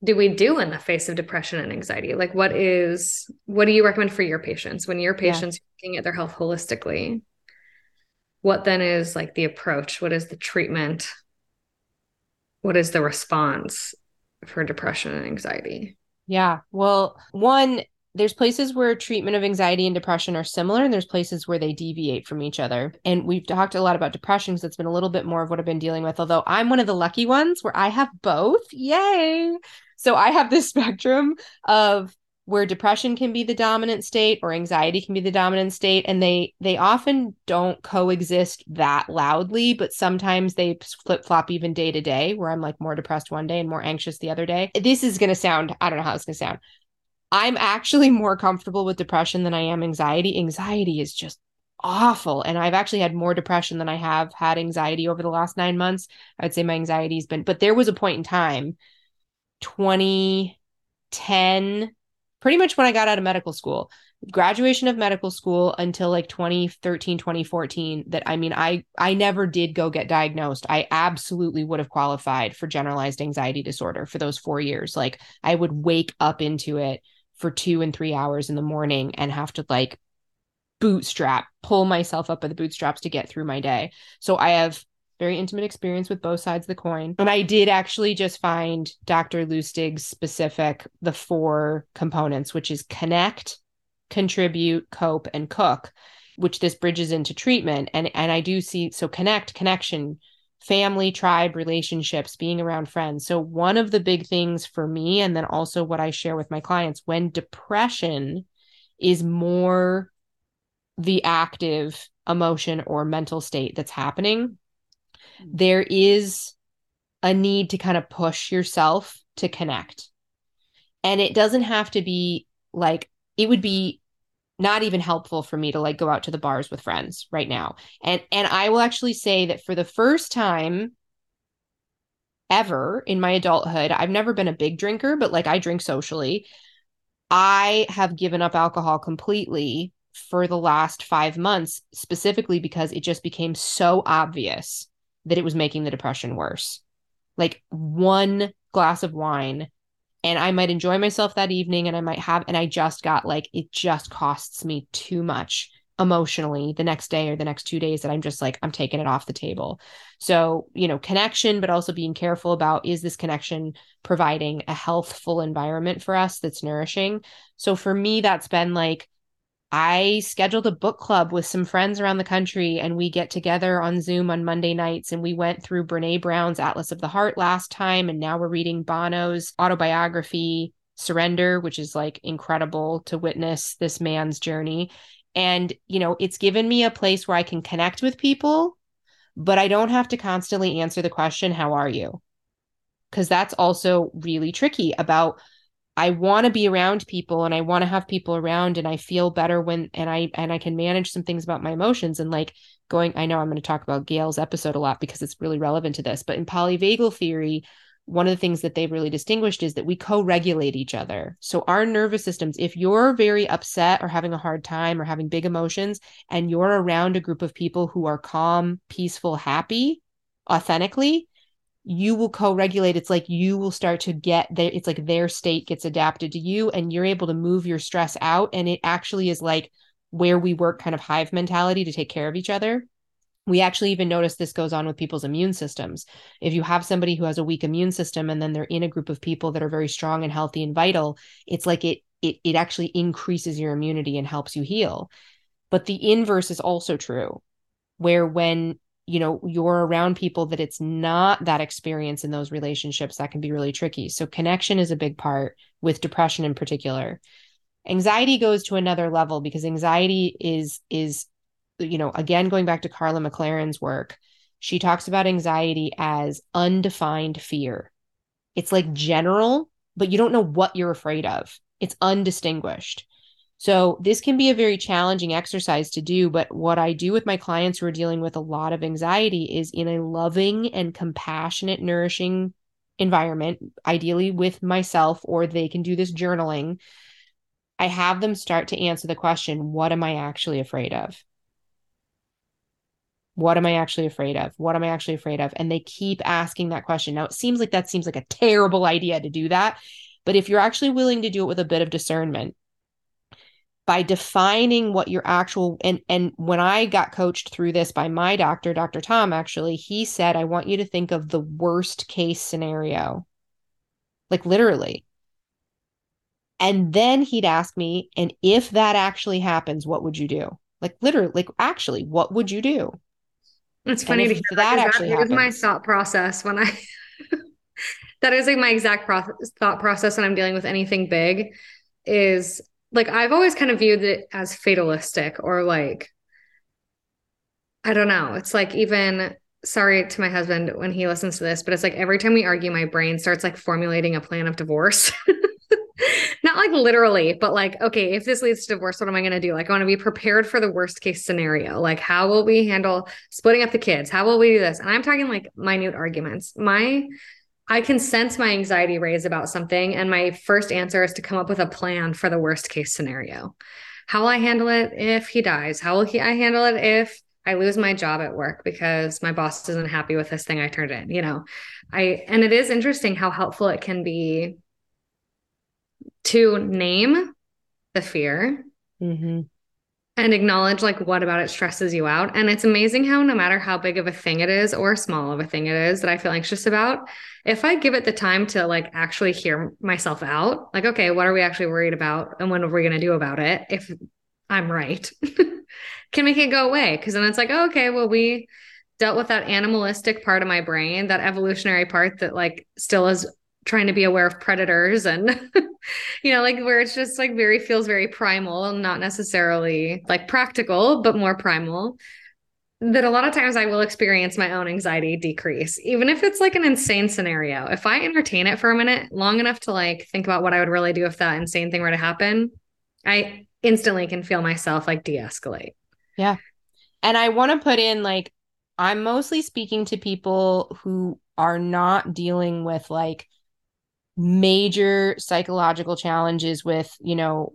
do we do in the face of depression and anxiety? Like what is, what do you recommend for your patients when your patients yeah. are looking at their health holistically? What then is like the approach? What is the treatment? What is the response for depression and anxiety? Yeah. Well, one, there's places where treatment of anxiety and depression are similar, and there's places where they deviate from each other. And we've talked a lot about depression because that's been a little bit more of what I've been dealing with, although I'm one of the lucky ones where I have both. Yay! So I have this spectrum of where depression can be the dominant state or anxiety can be the dominant state, and they they often don't coexist that loudly, but sometimes they flip-flop even day to day where I'm like more depressed one day and more anxious the other day. This is going to sound, I don't know how it's going to sound. I'm actually more comfortable with depression than I am anxiety. Anxiety is just awful. And I've actually had more depression than I have had anxiety over the last nine months. I would say my anxiety has been, but there was a point in time, twenty ten, pretty much when I got out of medical school, graduation of medical school until like twenty thirteen, twenty fourteen, that, I mean, I, I never did go get diagnosed. I absolutely would have qualified for generalized anxiety disorder for those four years. Like I would wake up into it for two and three hours in the morning and have to like bootstrap, pull myself up by the bootstraps to get through my day. So I have very intimate experience with both sides of the coin. And I did actually just find Doctor Lustig's specific, the four components, which is connect, contribute, cope, and cook, which this bridges into treatment. And, and I do see, so connect, connection, family, tribe, relationships, being around friends. So one of the big things for me, and then also what I share with my clients, when depression is more the active emotion or mental state that's happening, there is a need to kind of push yourself to connect. And it doesn't have to be like, it would be not even helpful for me to like go out to the bars with friends right now. And and I will actually say that for the first time ever in my adulthood, I've never been a big drinker, but like I drink socially. I have given up alcohol completely for the last five months, specifically because it just became so obvious that it was making the depression worse. Like one glass of wine, and I might enjoy myself that evening, and I might have, and I just got like, it just costs me too much emotionally the next day or the next two days that I'm just like, I'm taking it off the table. So, you know, connection, but also being careful about, is this connection providing a healthful environment for us that's nourishing? So for me, that's been like, I scheduled a book club with some friends around the country, and we get together on Zoom on Monday nights. And we went through Brene Brown's Atlas of the Heart last time. And now we're reading Bono's autobiography, Surrender, which is like incredible to witness this man's journey. And, you know, it's given me a place where I can connect with people, but I don't have to constantly answer the question, how are you? Because that's also really tricky about, I want to be around people and I want to have people around, and I feel better when, and I, and I can manage some things about my emotions and like going, I know I'm going to talk about Gail's episode a lot because it's really relevant to this, but in polyvagal theory, one of the things that they really distinguished is that we co-regulate each other. So our nervous systems, if you're very upset or having a hard time or having big emotions, and you're around a group of people who are calm, peaceful, happy, authentically, you will co-regulate. It's like you will start to get there. It's like their state gets adapted to you, and you're able to move your stress out. And it actually is like where we work kind of hive mentality to take care of each other. We actually even notice this goes on with people's immune systems. If you have somebody who has a weak immune system and then they're in a group of people that are very strong and healthy and vital, it's like it it it actually increases your immunity and helps you heal. But the inverse is also true, where when you know, you're around people that it's not that experience in those relationships, that can be really tricky. So connection is a big part with depression in particular. Anxiety goes to another level because anxiety is, is, you know, again, going back to Carla McLaren's work, she talks about anxiety as undefined fear. It's like general, but you don't know what you're afraid of. It's undistinguished. So this can be a very challenging exercise to do, but what I do with my clients who are dealing with a lot of anxiety is in a loving and compassionate, nourishing environment, ideally with myself, or they can do this journaling. I have them start to answer the question, what am I actually afraid of? What am I actually afraid of? What am I actually afraid of? And they keep asking that question. Now, it seems like that seems like a terrible idea to do that, but if you're actually willing to do it with a bit of discernment, by defining what your actual, and, and when I got coached through this by my doctor, Doctor Tom, actually, he said, I want you to think of the worst case scenario, like literally. And then he'd ask me, and if that actually happens, what would you do? Like literally, like actually, what would you do? It's funny to hear that, that actually happens. My thought process when I, that is like my exact process, thought process when I'm dealing with anything big is, like, I've always kind of viewed it as fatalistic or like, I don't know. It's like, even sorry to my husband when he listens to this, but it's like every time we argue, my brain starts like formulating a plan of divorce, not like literally, but like, okay, if this leads to divorce, what am I going to do? Like, I want to be prepared for the worst case scenario. Like, how will we handle splitting up the kids? How will we do this? And I'm talking like minute arguments. My I can sense my anxiety raise about something. And my first answer is to come up with a plan for the worst case scenario. How will I handle it if he dies? How will he, I handle it if I lose my job at work because my boss isn't happy with this thing I turned in, you know, I, and it is interesting how helpful it can be to name the fear mm-hmm. and acknowledge like what about it stresses you out. And it's amazing how no matter how big of a thing it is or small of a thing it is that I feel anxious about, if I give it the time to like actually hear myself out, like, okay, what are we actually worried about? And what are we going to do about it? If I'm right, can make it go away. Cause then it's like, oh, okay, well, we dealt with that animalistic part of my brain, that evolutionary part that like still is trying to be aware of predators and, you know, like where it's just like very, feels very primal and not necessarily like practical, but more primal, that a lot of times I will experience my own anxiety decrease, even if it's like an insane scenario. If I entertain it for a minute long enough to like think about what I would really do if that insane thing were to happen, I instantly can feel myself like de-escalate. Yeah. And I want to put in like, I'm mostly speaking to people who are not dealing with like major psychological challenges with, you know,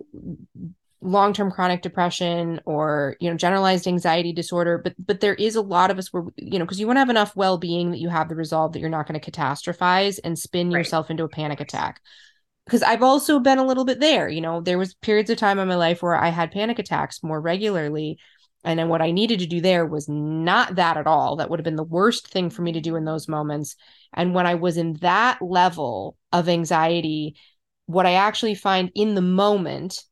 long-term chronic depression or, you know, generalized anxiety disorder. But, but there is a lot of us where, you know, because you want to have enough well-being that you have the resolve that you're not going to catastrophize and spin right. yourself into a panic attack. Because I've also been a little bit there, you know, there was periods of time in my life where I had panic attacks more regularly. And then what I needed to do there was not that at all. That would have been the worst thing for me to do in those moments. And when I was in that level of anxiety, what I actually find in the moment,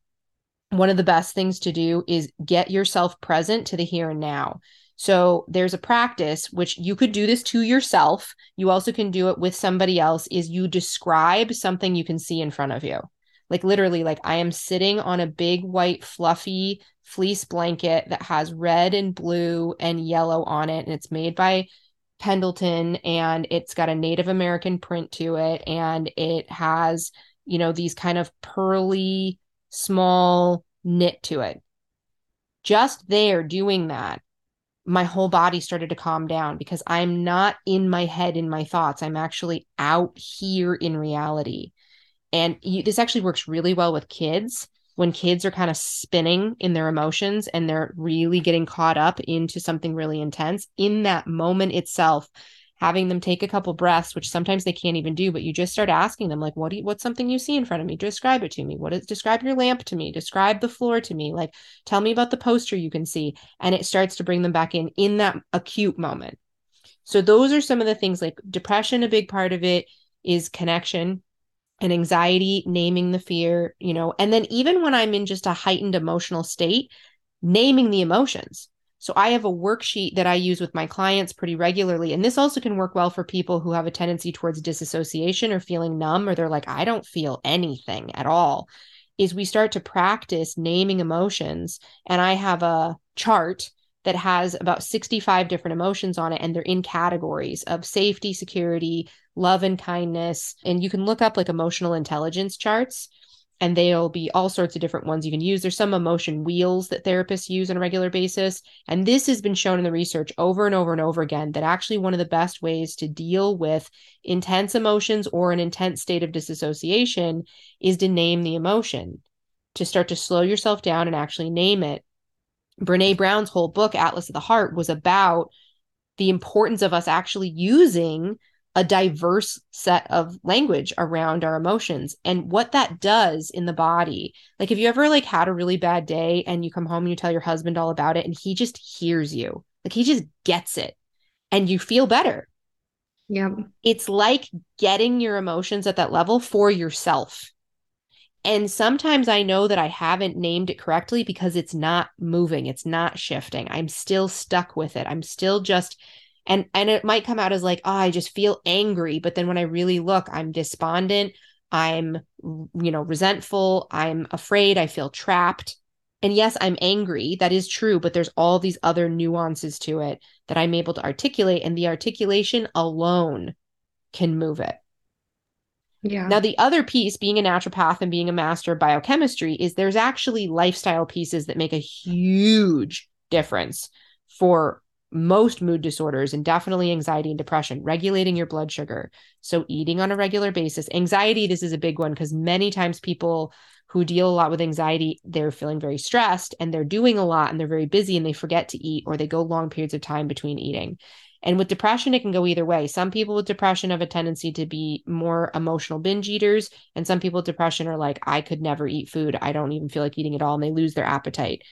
one of the best things to do is get yourself present to the here and now. So there's a practice, which you could do this to yourself. You also can do it with somebody else, is you describe something you can see in front of you. Like literally, like I am sitting on a big white fluffy fleece blanket that has red and blue and yellow on it. And it's made by Pendleton and it's got a Native American print to it. And it has, you know, these kind of pearly, small knit to it. Just there doing that, my whole body started to calm down because I'm not in my head, in my thoughts. I'm actually out here in reality. And you, this actually works really well with kids when kids are kind of spinning in their emotions and they're really getting caught up into something really intense. In that moment itself, having them take a couple breaths, which sometimes they can't even do, but you just start asking them, like, what do you, what's something you see in front of me? Describe it to me. What is, describe your lamp to me, describe the floor to me. Like, tell me about the poster you can see. And it starts to bring them back in, in that acute moment. So those are some of the things, like depression, a big part of it is connection. And anxiety, naming the fear, you know, and then even when I'm in just a heightened emotional state, naming the emotions. So I have a worksheet that I use with my clients pretty regularly. And this also can work well for people who have a tendency towards disassociation or feeling numb, or they're like, I don't feel anything at all, is we start to practice naming emotions. And I have a chart that has about sixty-five different emotions on it. And they're in categories of safety, security, love, and kindness. And you can look up like emotional intelligence charts and they'll be all sorts of different ones you can use. There's some emotion wheels that therapists use on a regular basis. And this has been shown in the research over and over and over again, that actually one of the best ways to deal with intense emotions or an intense state of disassociation is to name the emotion, to start to slow yourself down and actually name it. Brene Brown's whole book, Atlas of the Heart, was about the importance of us actually using a diverse set of language around our emotions and what that does in the body. Like, have you ever like had a really bad day and you come home and you tell your husband all about it and he just hears you? Like, he just gets it and you feel better. Yeah. It's like getting your emotions at that level for yourself. And sometimes I know that I haven't named it correctly because it's not moving. It's not shifting. I'm still stuck with it. I'm still just, and and it might come out as like, oh, I just feel angry. But then when I really look, I'm despondent. I'm, you know, resentful. I'm afraid. I feel trapped. And yes, I'm angry. That is true. But there's all these other nuances to it that I'm able to articulate. And the articulation alone can move it. Yeah. Now, the other piece, being a naturopath and being a master of biochemistry, is there's actually lifestyle pieces that make a huge difference for most mood disorders and definitely anxiety and depression, regulating your blood sugar. So eating on a regular basis. Anxiety, this is a big one because many times people who deal a lot with anxiety, they're feeling very stressed and they're doing a lot and they're very busy and they forget to eat or they go long periods of time between eating. And with depression, it can go either way. Some people with depression have a tendency to be more emotional binge eaters. And some people with depression are like, I could never eat food. I don't even feel like eating at all. And they lose their appetite.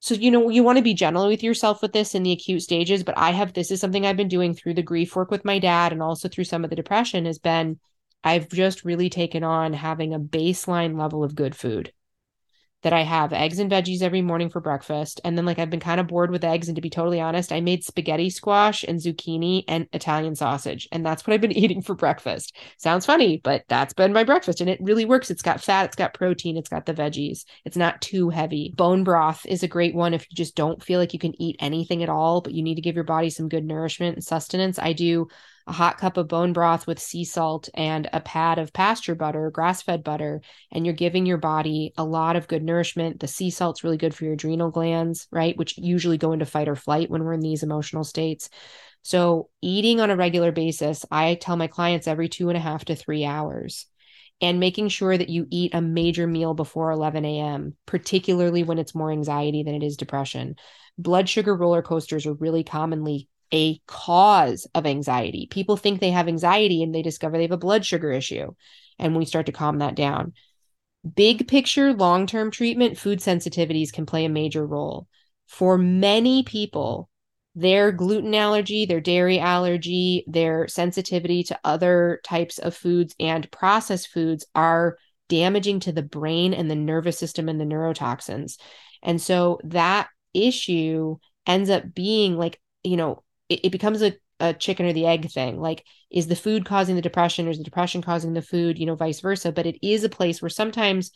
So, you know, you want to be gentle with yourself with this in the acute stages. But I have, this is something I've been doing through the grief work with my dad and also through some of the depression, has been, I've just really taken on having a baseline level of good food. That I have eggs and veggies every morning for breakfast. And then like, I've been kind of bored with eggs. And to be totally honest, I made spaghetti squash and zucchini and Italian sausage. And that's what I've been eating for breakfast. Sounds funny, but that's been my breakfast. And it really works. It's got fat, it's got protein, it's got the veggies. It's not too heavy. Bone broth is a great one if you just don't feel like you can eat anything at all, but you need to give your body some good nourishment and sustenance. I do a hot cup of bone broth with sea salt and a pad of pasture butter, grass-fed butter, and you're giving your body a lot of good nourishment. The sea salt's really good for your adrenal glands, right? Which usually go into fight or flight when we're in these emotional states. So eating on a regular basis, I tell my clients every two and a half to three hours and making sure that you eat a major meal before eleven a.m., particularly when it's more anxiety than it is depression. Blood sugar roller coasters are really commonly a cause of anxiety. People think they have anxiety and they discover they have a blood sugar issue. And we start to calm that down. Big picture, long-term treatment, food sensitivities can play a major role. For many people, their gluten allergy, their dairy allergy, their sensitivity to other types of foods and processed foods are damaging to the brain and the nervous system and the neurotoxins. And so that issue ends up being like, you know, it, it becomes a, a chicken or the egg thing. Like, is the food causing the depression or is the depression causing the food, you know, vice versa. But it is a place where sometimes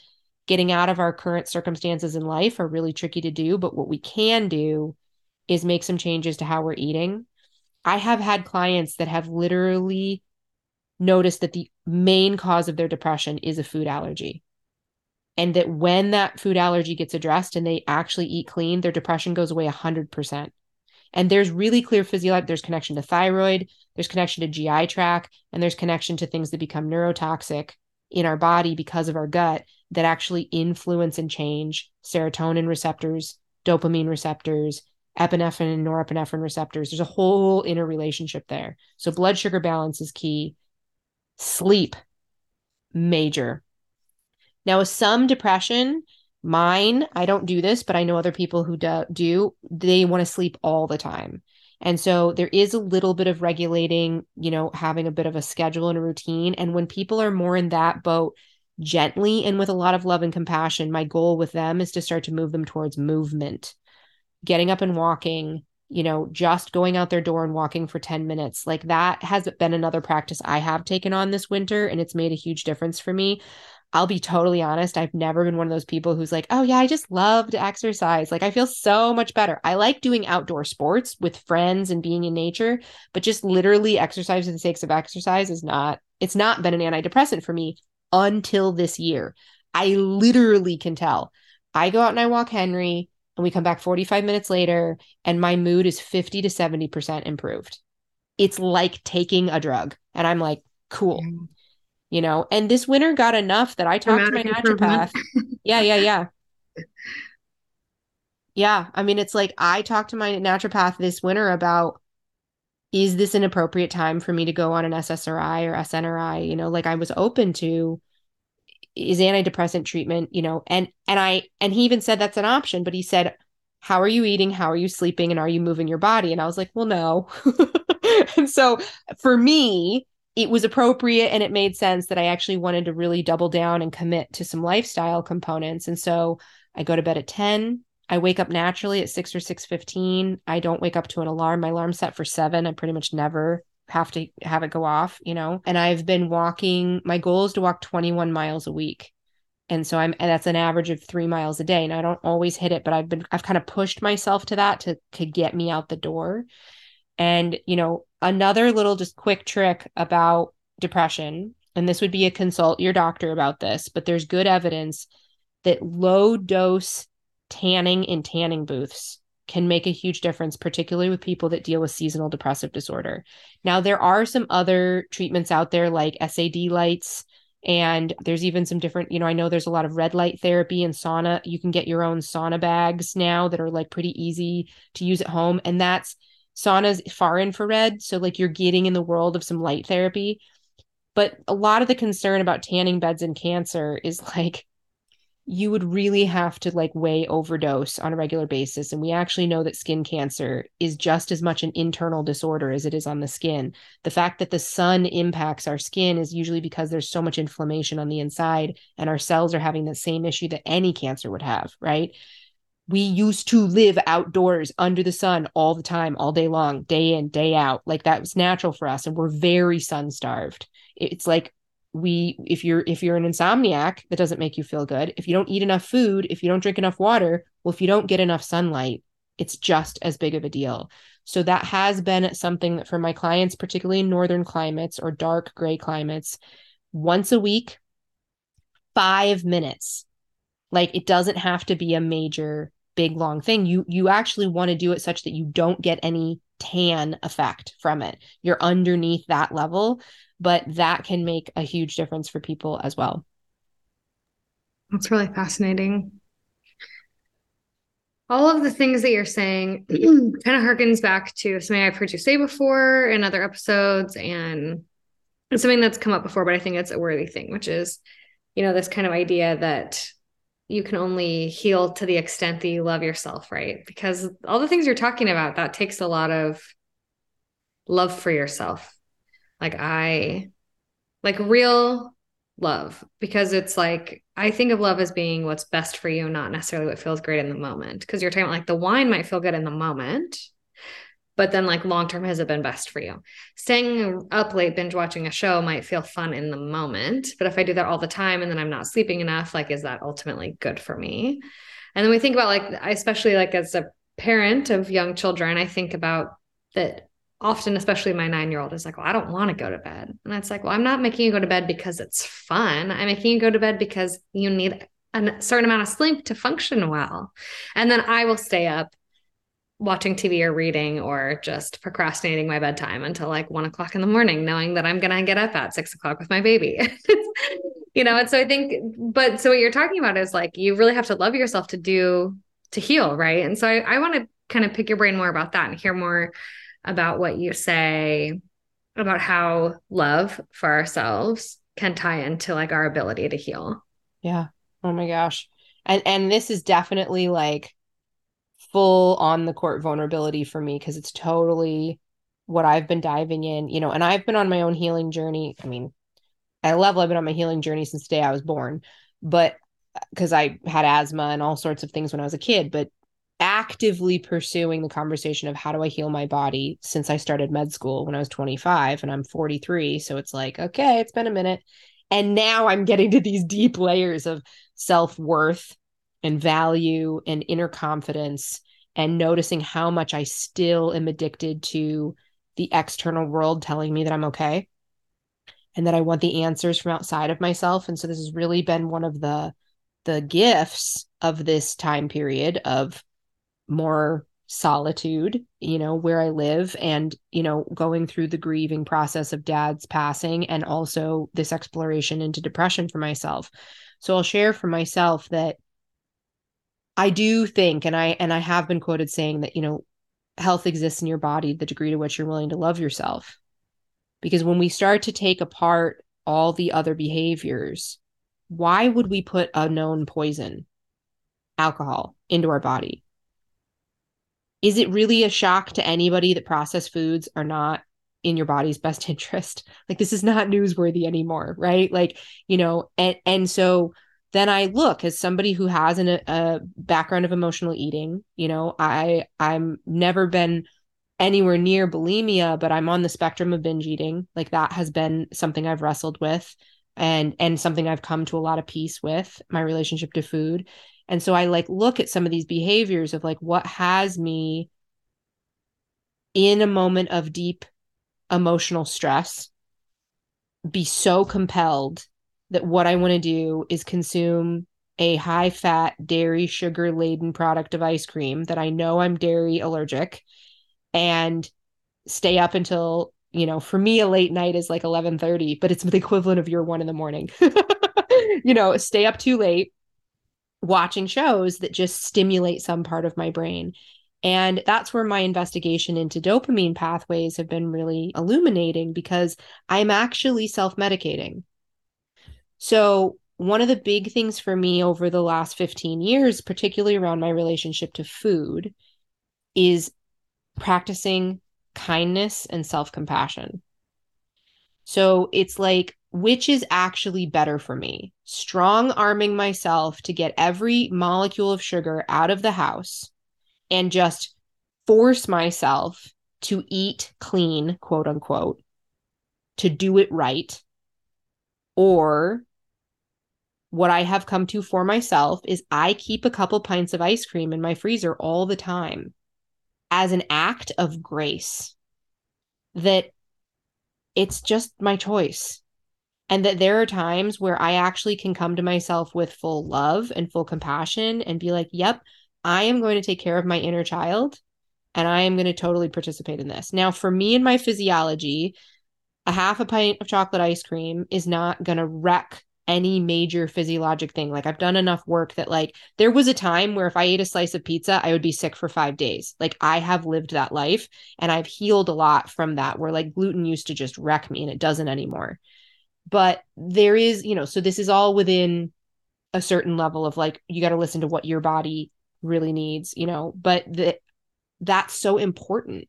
getting out of our current circumstances in life are really tricky to do. But what we can do is make some changes to how we're eating. I have had clients that have literally noticed that the main cause of their depression is a food allergy. And that when that food allergy gets addressed and they actually eat clean, their depression goes away one hundred percent. And there's really clear physiology. There's connection to thyroid, there's connection to G I tract, and there's connection to things that become neurotoxic in our body because of our gut that actually influence and change serotonin receptors, dopamine receptors, epinephrine and norepinephrine receptors. There's a whole interrelationship there. So blood sugar balance is key. Sleep, major. Now, with some depression, mine, I don't do this, but I know other people who do, do they want to sleep all the time. And so there is a little bit of regulating, you know, having a bit of a schedule and a routine. And when people are more in that boat, gently and with a lot of love and compassion, my goal with them is to start to move them towards movement. Getting up and walking, you know, just going out their door and walking for ten minutes. Like, that has been another practice I have taken on this winter, and it's made a huge difference for me. I'll be totally honest. I've never been one of those people who's like, oh yeah, I just love to exercise. Like, I feel so much better. I like doing outdoor sports with friends and being in nature, but just literally exercise for the sake of exercise is not, it's not been an antidepressant for me until this year. I literally can tell. I go out and I walk Henry, and we come back forty-five minutes later and my mood is fifty to seventy percent improved. It's like taking a drug. And I'm like, cool, yeah. You know, and this winter got enough that I talked to my naturopath. yeah, yeah, yeah. Yeah. I mean, it's like, I talked to my naturopath this winter about, is this an appropriate time for me to go on an S S R I or S N R I? You know, like, I was open to, is antidepressant treatment, you know, and, and I, and he even said, that's an option, but he said, how are you eating? How are you sleeping? And are you moving your body? And I was like, well, no. And so for me, it was appropriate. And it made sense that I actually wanted to really double down and commit to some lifestyle components. And so I go to bed at ten. I wake up naturally at six or six fifteen. I don't wake up to an alarm. My alarm's set for seven. I pretty much never have to have it go off, you know, and I've been walking. My goal is to walk twenty-one miles a week. And so I'm, and that's an average of three miles a day. And I don't always hit it, but I've been, I've kind of pushed myself to that to, to get me out the door. And, you know, another little just quick trick about depression, and this would be a consult your doctor about this, but there's good evidence that low dose tanning in tanning booths can make a huge difference, particularly with people that deal with seasonal depressive disorder. Now, there are some other treatments out there like S A D lights, and there's even some different, you know, I know there's a lot of red light therapy and sauna. You can get your own sauna bags now that are like pretty easy to use at home. And that's, sauna's far infrared. So like, you're getting in the world of some light therapy. But a lot of the concern about tanning beds and cancer is like, you would really have to like weigh overdose on a regular basis. And we actually know that skin cancer is just as much an internal disorder as it is on the skin. The fact that the sun impacts our skin is usually because there's so much inflammation on the inside, and our cells are having the same issue that any cancer would have, right? We used to live outdoors under the sun all the time, all day long, day in, day out. Like, that was natural for us. And we're very sun starved. It's like, We, if you're, if you're an insomniac, that doesn't make you feel good. If you don't eat enough food, if you don't drink enough water, well, if you don't get enough sunlight, it's just as big of a deal. So that has been something that for my clients, particularly in northern climates or dark gray climates, once a week, five minutes. Like, it doesn't have to be a major, big, long thing. You, you actually want to do it such that you don't get any tan effect from it. You're underneath that level, but that can make a huge difference for people as well. That's really fascinating. All of the things that you're saying kind of harkens back to something I've heard you say before in other episodes, and it's something that's come up before, but I think it's a worthy thing, which is, you know, this kind of idea that you can only heal to the extent that you love yourself, right? Because all the things you're talking about, that takes a lot of love for yourself. Like I, like real love, because it's like, I think of love as being what's best for you, not necessarily what feels great in the moment. Because you're talking about like the wine might feel good in the moment, but then like long-term, has it been best for you? Staying up late, binge watching a show might feel fun in the moment, but if I do that all the time and then I'm not sleeping enough, like, is that ultimately good for me? And then we think about like, especially like as a parent of young children, I think about that often, especially my nine-year-old is like, well, I don't want to go to bed. And it's like, well, I'm not making you go to bed because it's fun. I'm making you go to bed because you need a certain amount of sleep to function well. And then I will stay up watching T V or reading or just procrastinating my bedtime until like one o'clock in the morning, knowing that I'm going to get up at six o'clock with my baby, you know? And so I think, but so what you're talking about is like, you really have to love yourself to do, to heal. Right. And so I, I want to kind of pick your brain more about that and hear more about what you say about how love for ourselves can tie into like our ability to heal. Yeah. Oh my gosh. And, and this is definitely like, full on the court vulnerability for me, because it's totally what I've been diving in, you know, and I've been on my own healing journey. I mean, at a level, I've been on my healing journey since the day I was born, but because I had asthma and all sorts of things when I was a kid, but actively pursuing the conversation of how do I heal my body since I started med school when I was twenty-five and I'm forty-three. So it's like, okay, it's been a minute. And now I'm getting to these deep layers of self-worth and value and inner confidence, and noticing how much I still am addicted to the external world telling me that I'm okay and that I want the answers from outside of myself. And so this has really been one of the, the gifts of this time period of more solitude, you know, where I live and, you know, going through the grieving process of dad's passing and also this exploration into depression for myself. So I'll share for myself that I do think, and I and I have been quoted saying that, you know, health exists in your body, the degree to which you're willing to love yourself. Because when we start to take apart all the other behaviors, why would we put a known poison, alcohol, into our body? Is it really a shock to anybody that processed foods are not in your body's best interest? Like, this is not newsworthy anymore, right? Like, you know, and and so... then I look as somebody who has an, a background of emotional eating. You know, I, I'm never been anywhere near bulimia, but I'm on the spectrum of binge eating. Like, that has been something I've wrestled with and, and something I've come to a lot of peace with, my relationship to food. And so I like look at some of these behaviors of like, what has me in a moment of deep emotional stress be so compelled that what I want to do is consume a high fat, dairy, sugar laden product of ice cream that I know I'm dairy allergic, and stay up until, you know, for me, a late night is like eleven thirty, but it's the equivalent of your one in the morning, you know, stay up too late watching shows that just stimulate some part of my brain. And that's where my investigation into dopamine pathways have been really illuminating, because I'm actually self-medicating. So one of the big things for me over the last fifteen years, particularly around my relationship to food, is practicing kindness and self-compassion. So it's like, which is actually better for me? Strong arming myself to get every molecule of sugar out of the house and just force myself to eat clean, quote unquote, to do it right. Or what I have come to for myself is I keep a couple pints of ice cream in my freezer all the time as an act of grace, that it's just my choice. And that there are times where I actually can come to myself with full love and full compassion and be like, yep, I am going to take care of my inner child and I am going to totally participate in this. Now, for me and my physiology, a half a pint of chocolate ice cream is not going to wreck any major physiologic thing. Like, I've done enough work that, like, there was a time where if I ate a slice of pizza, I would be sick for five days. Like, I have lived that life and I've healed a lot from that, where like gluten used to just wreck me and it doesn't anymore. But there is, you know, so this is all within a certain level of like, you got to listen to what your body really needs, you know, but the, that's so important.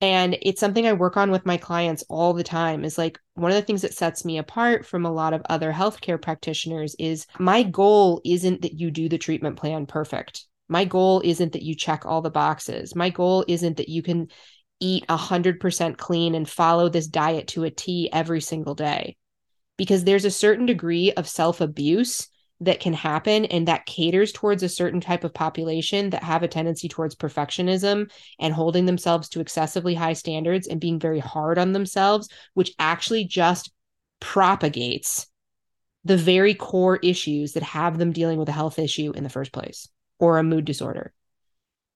And it's something I work on with my clients all the time, is like, one of the things that sets me apart from a lot of other healthcare practitioners is my goal isn't that you do the treatment plan perfect. My goal isn't that you check all the boxes. My goal isn't that you can eat one hundred percent clean and follow this diet to a T every single day, because there's a certain degree of self-abuse that can happen, and that caters towards a certain type of population that have a tendency towards perfectionism and holding themselves to excessively high standards and being very hard on themselves, which actually just propagates the very core issues that have them dealing with a health issue in the first place, or a mood disorder.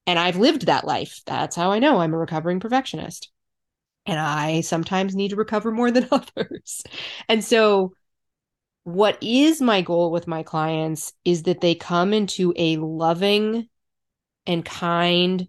And I've lived that life. That's how I know I'm a recovering perfectionist. And I sometimes need to recover more than others. And so what is my goal with my clients is that they come into a loving and kind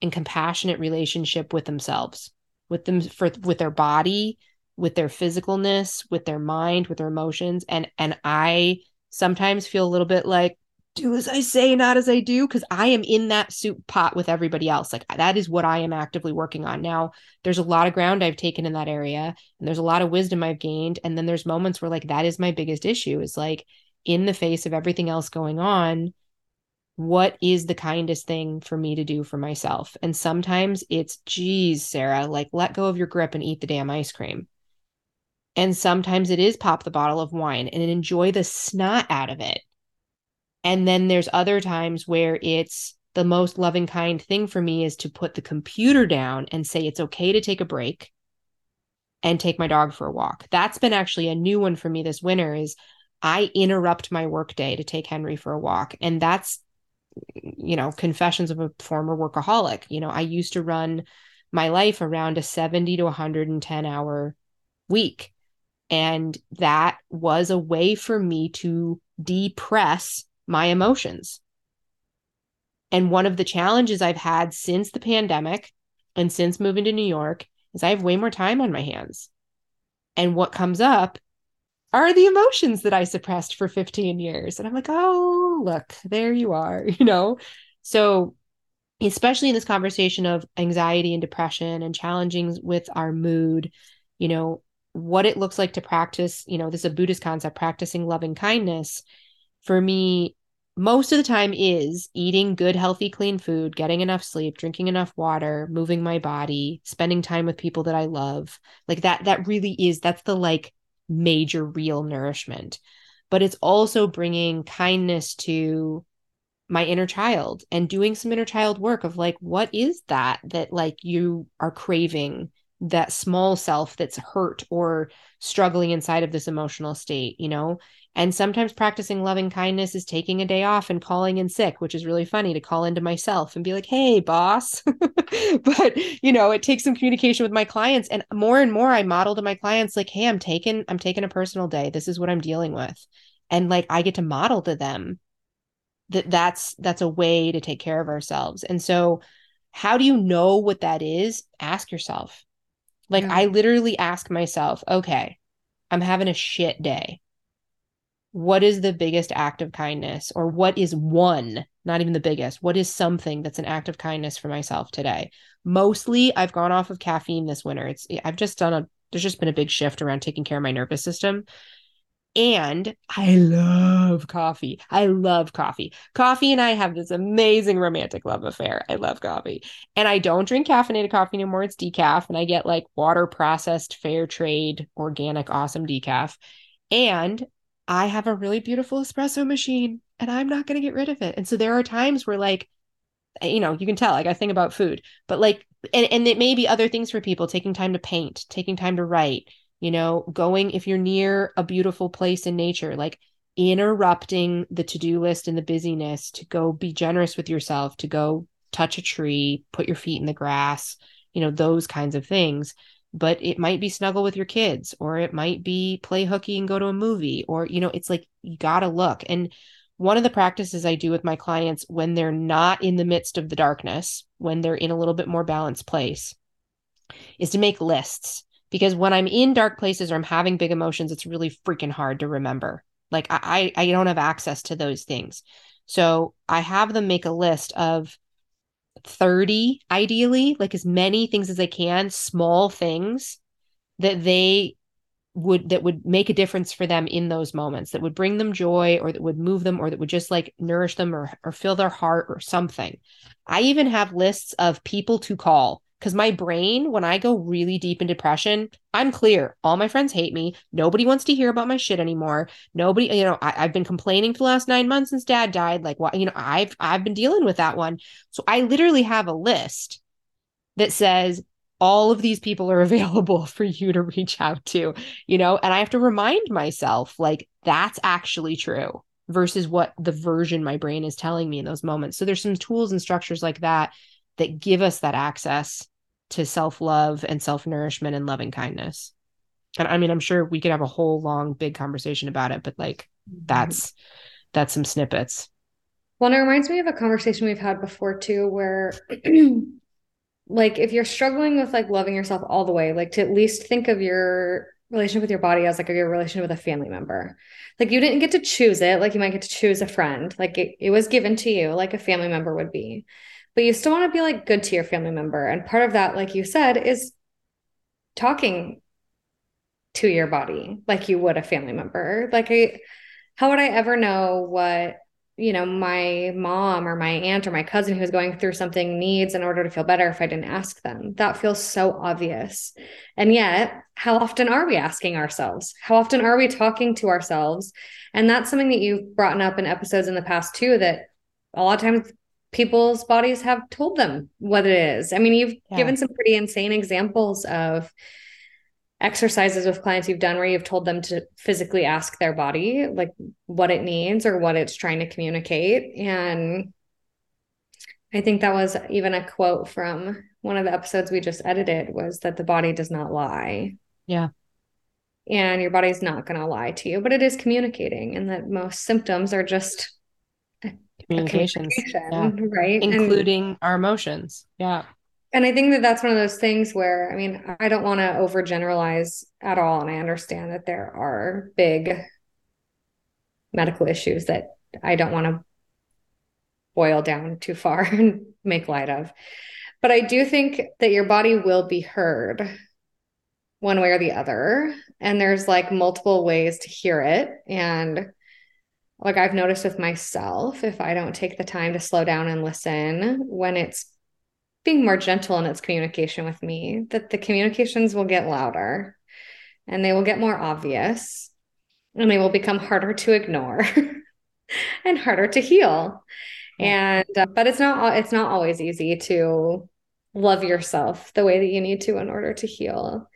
and compassionate relationship with themselves, with them, for, with their body, with their physicalness, with their mind, with their emotions. And, and I sometimes feel a little bit like, do as I say, not as I do, because I am in that soup pot with everybody else. Like, that is what I am actively working on. Now, there's a lot of ground I've taken in that area, and there's a lot of wisdom I've gained. And then there's moments where, like, that is my biggest issue, is like, in the face of everything else going on, what is the kindest thing for me to do for myself? And sometimes it's, geez, Sarah, like, let go of your grip and eat the damn ice cream. And sometimes it is pop the bottle of wine and enjoy the snot out of it. And then there's other times where it's the most loving, kind thing for me is to put the computer down and say, it's okay to take a break and take my dog for a walk. That's been actually a new one for me this winter, is I interrupt my workday to take Henry for a walk. And that's, you know, confessions of a former workaholic. You know, I used to run my life around a seventy to one hundred ten hour week. And that was a way for me to depress my emotions. And one of the challenges I've had since the pandemic and since moving to New York is I have way more time on my hands. And what comes up are the emotions that I suppressed for fifteen years. And I'm like, oh, look, there you are, you know? So especially in this conversation of anxiety and depression and challenging with our mood, you know, what it looks like to practice, you know, this is a Buddhist concept, practicing loving kindness. For me, most of the time is eating good, healthy, clean food, getting enough sleep, drinking enough water, moving my body, spending time with people that I love. Like that, that really is, that's the like major real nourishment. But it's also bringing kindness to my inner child and doing some inner child work of like, what is that, that like you are craving, that small self that's hurt or struggling inside of this emotional state, you know? And sometimes practicing loving kindness is taking a day off and calling in sick, which is really funny to call into myself and be like, hey, boss. But, you know, it takes some communication with my clients. And more and more I model to my clients, like, hey, I'm taking, I'm taking a personal day. This is what I'm dealing with. And like, I get to model to them that that's, that's a way to take care of ourselves. And so how do you know what that is? Ask yourself. Like, yeah. I literally ask myself, okay, I'm having a shit day. What is the biggest act of kindness? Or what is one, not even the biggest, what is something that's an act of kindness for myself today? Mostly I've gone off of caffeine this winter. It's I've just done a, there's just been a big shift around taking care of my nervous system. And I love coffee. I love coffee. Coffee and I have this amazing romantic love affair. I love coffee. And I don't drink caffeinated coffee anymore. It's decaf. And I get like water processed, fair trade, organic, awesome decaf. And I have a really beautiful espresso machine and I'm not going to get rid of it. And so there are times where like, you know, you can tell, like I think about food, but like, and, and it may be other things for people, taking time to paint, taking time to write, you know, going, if you're near a beautiful place in nature, like interrupting the to-do list and the busyness to go be generous with yourself, to go touch a tree, put your feet in the grass, you know, those kinds of things. But it might be snuggle with your kids, or it might be play hooky and go to a movie, or, you know, it's like, you got to look. And one of the practices I do with my clients when they're not in the midst of the darkness, when they're in a little bit more balanced place, is to make lists. Because when I'm in dark places or I'm having big emotions, it's really freaking hard to remember. Like I, I don't have access to those things. So I have them make a list of thirty, ideally, like as many things as they can, small things that they would, that would make a difference for them in those moments, that would bring them joy, or that would move them, or that would just like nourish them, or, or fill their heart or something. I even have lists of people to call. Because my brain, when I go really deep in depression, I'm clear. All my friends hate me. Nobody wants to hear about my shit anymore. Nobody, you know, I, I've been complaining for the last nine months since dad died. Like, what, you know, I've, I've been dealing with that one. So I literally have a list that says all of these people are available for you to reach out to, you know, and I have to remind myself, like, that's actually true versus what the version my brain is telling me in those moments. So there's some tools and structures like that that give us that access to self-love and self-nourishment and loving kindness. And I mean, I'm sure we could have a whole long, big conversation about it, but like, that's, that's some snippets. Well, and it reminds me of a conversation we've had before too, where like, if you're struggling with like loving yourself all the way, like to at least think of your relationship with your body as like your relationship with a family member. Like you didn't get to choose it. Like you might get to choose a friend. Like it, it was given to you, like a family member would be. But you still want to be like good to your family member. And part of that, like you said, is talking to your body like you would a family member. Like I, how would I ever know what, you know, my mom or my aunt or my cousin who's going through something needs in order to feel better if I didn't ask them? That feels so obvious. And yet, how often are we asking ourselves? How often are we talking to ourselves? And that's something that you've brought up in episodes in the past too, that a lot of times people's bodies have told them what it is. I mean, you've yeah. given some pretty insane examples of exercises with clients you've done where you've told them to physically ask their body, like what it needs or what it's trying to communicate. And I think that was even a quote from one of the episodes we just edited, was that the body does not lie. Yeah. And your body's not going to lie to you, but it is communicating, and that most symptoms are just communications, yeah. right? Including and, our emotions. Yeah. And I think that that's one of those things where, I mean, I don't want to overgeneralize at all. And I understand that there are big medical issues that I don't want to boil down too far and make light of. But I do think that your body will be heard one way or the other. And there's like multiple ways to hear it. And like I've noticed with myself, if I don't take the time to slow down and listen when it's being more gentle in its communication with me, that the communications will get louder and they will get more obvious and they will become harder to ignore and harder to heal. Yeah. And, uh, but it's not, it's not always easy to love yourself the way that you need to in order to heal.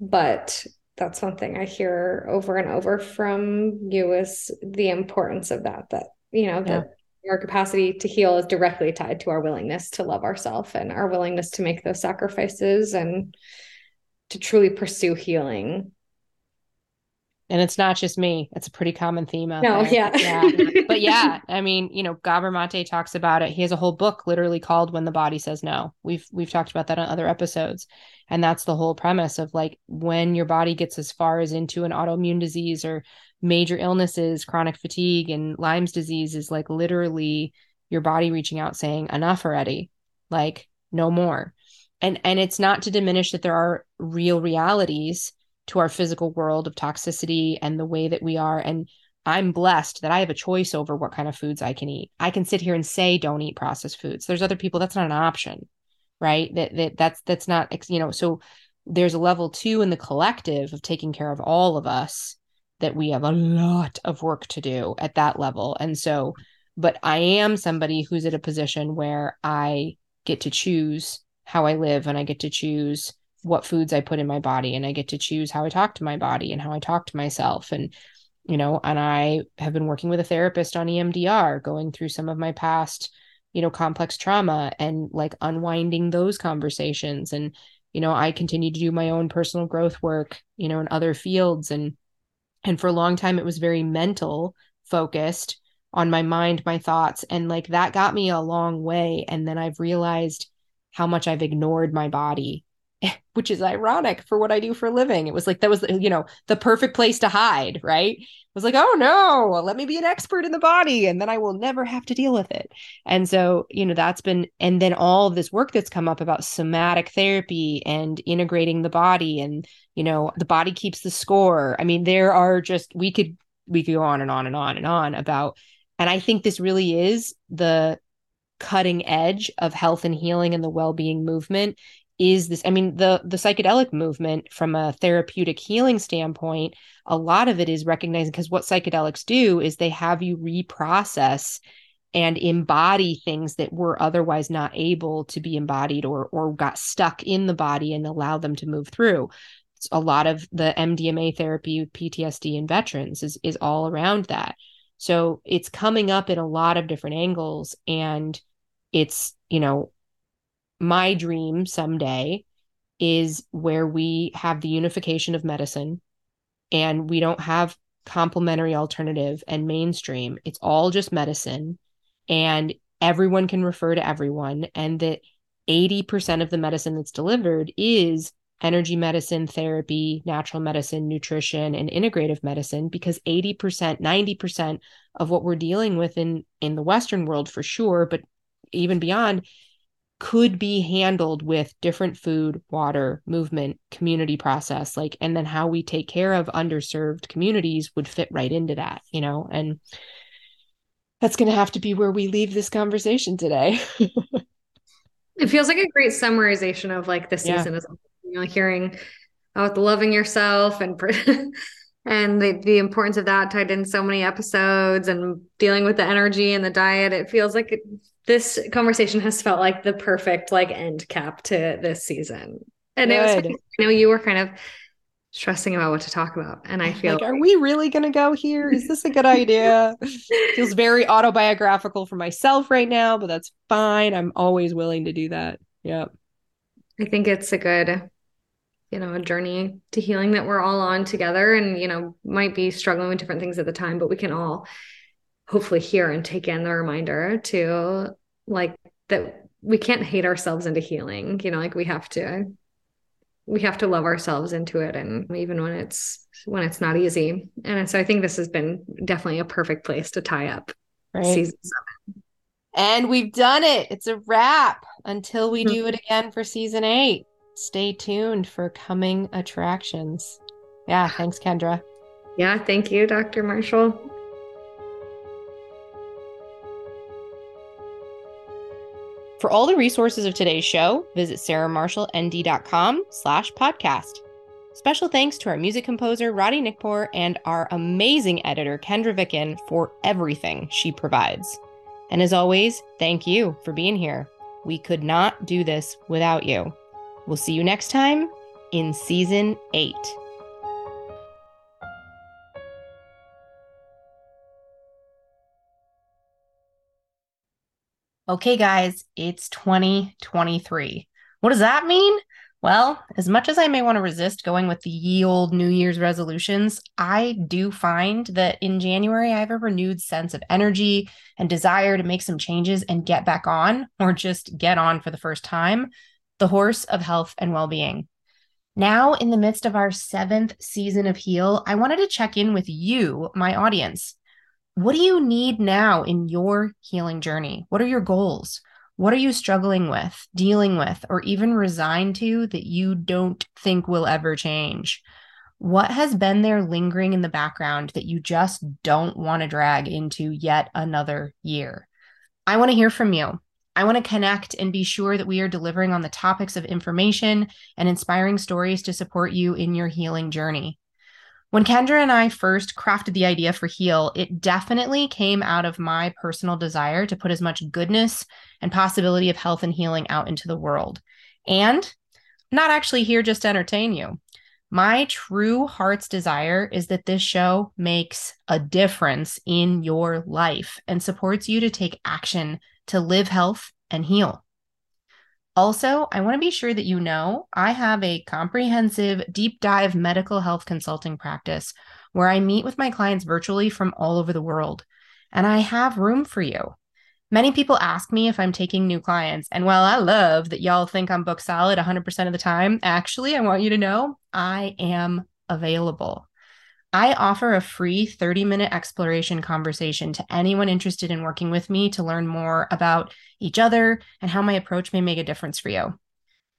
But that's one thing I hear over and over from you, is the importance of that, that, you know, yeah. that our capacity to heal is directly tied to our willingness to love ourselves and our willingness to make those sacrifices and to truly pursue healing. And it's not just me. It's a pretty common theme out no, there. Yeah. yeah. But yeah, I mean, you know, Gabor Mate talks about it. He has a whole book literally called When the Body Says No. We've we've talked about that on other episodes. And that's the whole premise of like, when your body gets as far as into an autoimmune disease or major illnesses, chronic fatigue and Lyme's disease, is like literally your body reaching out saying enough already, like no more. And and it's not to diminish that there are real realities to our physical world of toxicity and the way that we are. And I'm blessed that I have a choice over what kind of foods I can eat. I can sit here and say, don't eat processed foods. There's other people, that's not an option, right? That, that that's, that's not, you know, so there's a level two in the collective of taking care of all of us that we have a lot of work to do at that level. And so, but I am somebody who's at a position where I get to choose how I live, and I get to choose what foods I put in my body, and I get to choose how I talk to my body and how I talk to myself. And, you know, and I have been working with a therapist on E M D R, going through some of my past you know, complex trauma and like unwinding those conversations. And, you know, I continue to do my own personal growth work, you know, in other fields. And, and for a long time, it was very mental focused on my mind, my thoughts. And like, that got me a long way. And then I've realized how much I've ignored my body, which is ironic for what I do for a living. It was like, that was, you know, the perfect place to hide, right? I was like, oh no, let me be an expert in the body and then I will never have to deal with it. And so, you know, that's been, and then all of this work that's come up about somatic therapy and integrating the body and, you know, the body keeps the score. I mean, there are just, we could, we could go on and on and on and on about, and I think this really is the cutting edge of health and healing and the well-being movement. Is this, I mean, the the psychedelic movement from a therapeutic healing standpoint, a lot of it is recognizing, because what psychedelics do is they have you reprocess and embody things that were otherwise not able to be embodied or or got stuck in the body and allow them to move through. It's a lot of the M D M A therapy with P T S D in veterans is is all around that. So it's coming up in a lot of different angles, and it's, you know, my dream someday is where we have the unification of medicine and we don't have complementary, alternative, and mainstream. It's all just medicine and everyone can refer to everyone. And that eighty percent of the medicine that's delivered is energy medicine, therapy, natural medicine, nutrition, and integrative medicine, because eighty percent, ninety percent of what we're dealing with in, in the Western world for sure, but even beyond, could be handled with different food, water, movement, community process, like, and then how we take care of underserved communities would fit right into that, you know, and that's going to have to be where we leave this conversation today. It feels like a great summarization of like the season, yeah. Is, you know, hearing about the loving yourself and, and the, the importance of that tied in so many episodes and dealing with the energy and the diet. It feels like it, this conversation has felt like the perfect like end cap to this season. And Good. It was, funny. I know you were kind of stressing about what to talk about. And I feel like, like are we really going to go here? Is this a good idea? Feels very autobiographical for myself right now, but that's fine. I'm always willing to do that. Yep. I think it's a good, you know, a journey to healing that we're all on together, and, you know, might be struggling with different things at the time, but we can all hopefully hear and take in the reminder to like that we can't hate ourselves into healing, you know, like we have to, we have to love ourselves into it. And even when it's, when it's not easy. And so I think this has been definitely a perfect place to tie up right. Season seven. And we've done it. It's a wrap until we do it again for season eight. Stay tuned for coming attractions. Yeah. Thanks, Kendra. Yeah. Thank you, Doctor Marshall. For all the resources of today's show, visit sarahmarshallnd.com slash podcast. Special thanks to our music composer, Roddy Nickpour, and our amazing editor, Kendra Vicken, for everything she provides. And as always, thank you for being here. We could not do this without you. We'll see you next time in season eight. Okay, guys, it's twenty twenty-three. What does that mean? Well, as much as I may want to resist going with the ye old New Year's resolutions, I do find that in January, I have a renewed sense of energy and desire to make some changes and get back on, or just get on for the first time, the horse of health and well-being. Now, in the midst of our seventh season of Heal, I wanted to check in with you, my audience. What do you need now in your healing journey? What are your goals? What are you struggling with, dealing with, or even resigned to that you don't think will ever change? What has been there lingering in the background that you just don't want to drag into yet another year? I want to hear from you. I want to connect and be sure that we are delivering on the topics of information and inspiring stories to support you in your healing journey. When Kendra and I first crafted the idea for Heal, it definitely came out of my personal desire to put as much goodness and possibility of health and healing out into the world. And I'm not actually here just to entertain you. My true heart's desire is that this show makes a difference in your life and supports you to take action to live health and heal. Also, I want to be sure that you know I have a comprehensive deep dive medical health consulting practice where I meet with my clients virtually from all over the world, and I have room for you. Many people ask me if I'm taking new clients, and while I love that y'all think I'm booked solid one hundred percent of the time, actually, I want you to know I am available. I offer a free thirty-minute exploration conversation to anyone interested in working with me to learn more about each other and how my approach may make a difference for you.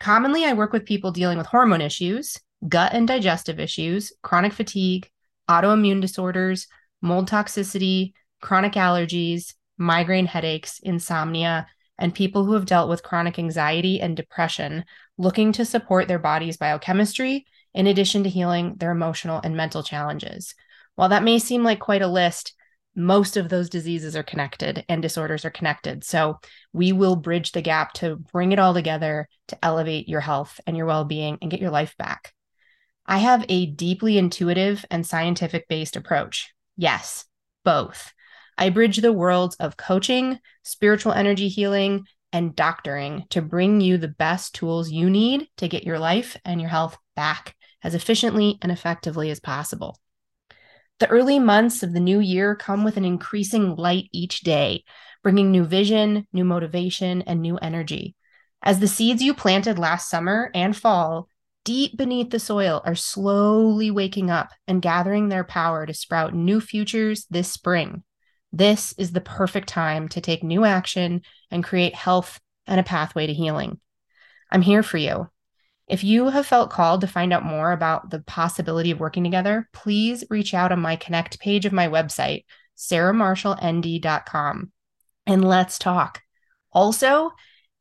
Commonly, I work with people dealing with hormone issues, gut and digestive issues, chronic fatigue, autoimmune disorders, mold toxicity, chronic allergies, migraine headaches, insomnia, and people who have dealt with chronic anxiety and depression, looking to support their body's biochemistry in addition to healing their emotional and mental challenges. While that may seem like quite a list, most of those diseases are connected and disorders are connected. So we will bridge the gap to bring it all together to elevate your health and your well-being and get your life back. I have a deeply intuitive and scientific-based approach. Yes, both. I bridge the worlds of coaching, spiritual energy healing, and doctoring to bring you the best tools you need to get your life and your health back as efficiently and effectively as possible. The early months of the new year come with an increasing light each day, bringing new vision, new motivation, and new energy. As the seeds you planted last summer and fall, deep beneath the soil, are slowly waking up and gathering their power to sprout new futures this spring. This is the perfect time to take new action and create health and a pathway to healing. I'm here for you. If you have felt called to find out more about the possibility of working together, please reach out on my Connect page of my website, sarah marshall n d dot com, and let's talk. Also,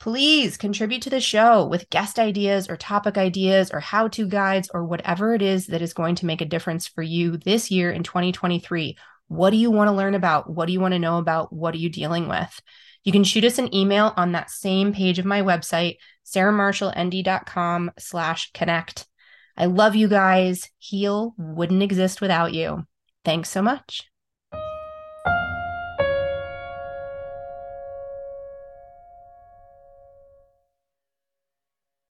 please contribute to the show with guest ideas or topic ideas or how-to guides or whatever it is that is going to make a difference for you this year in twenty twenty-three. What do you want to learn about? What do you want to know about? What are you dealing with? You can shoot us an email on that same page of my website, sarah marshall n d dot com slash connect. I love you guys. Heal wouldn't exist without you. Thanks so much.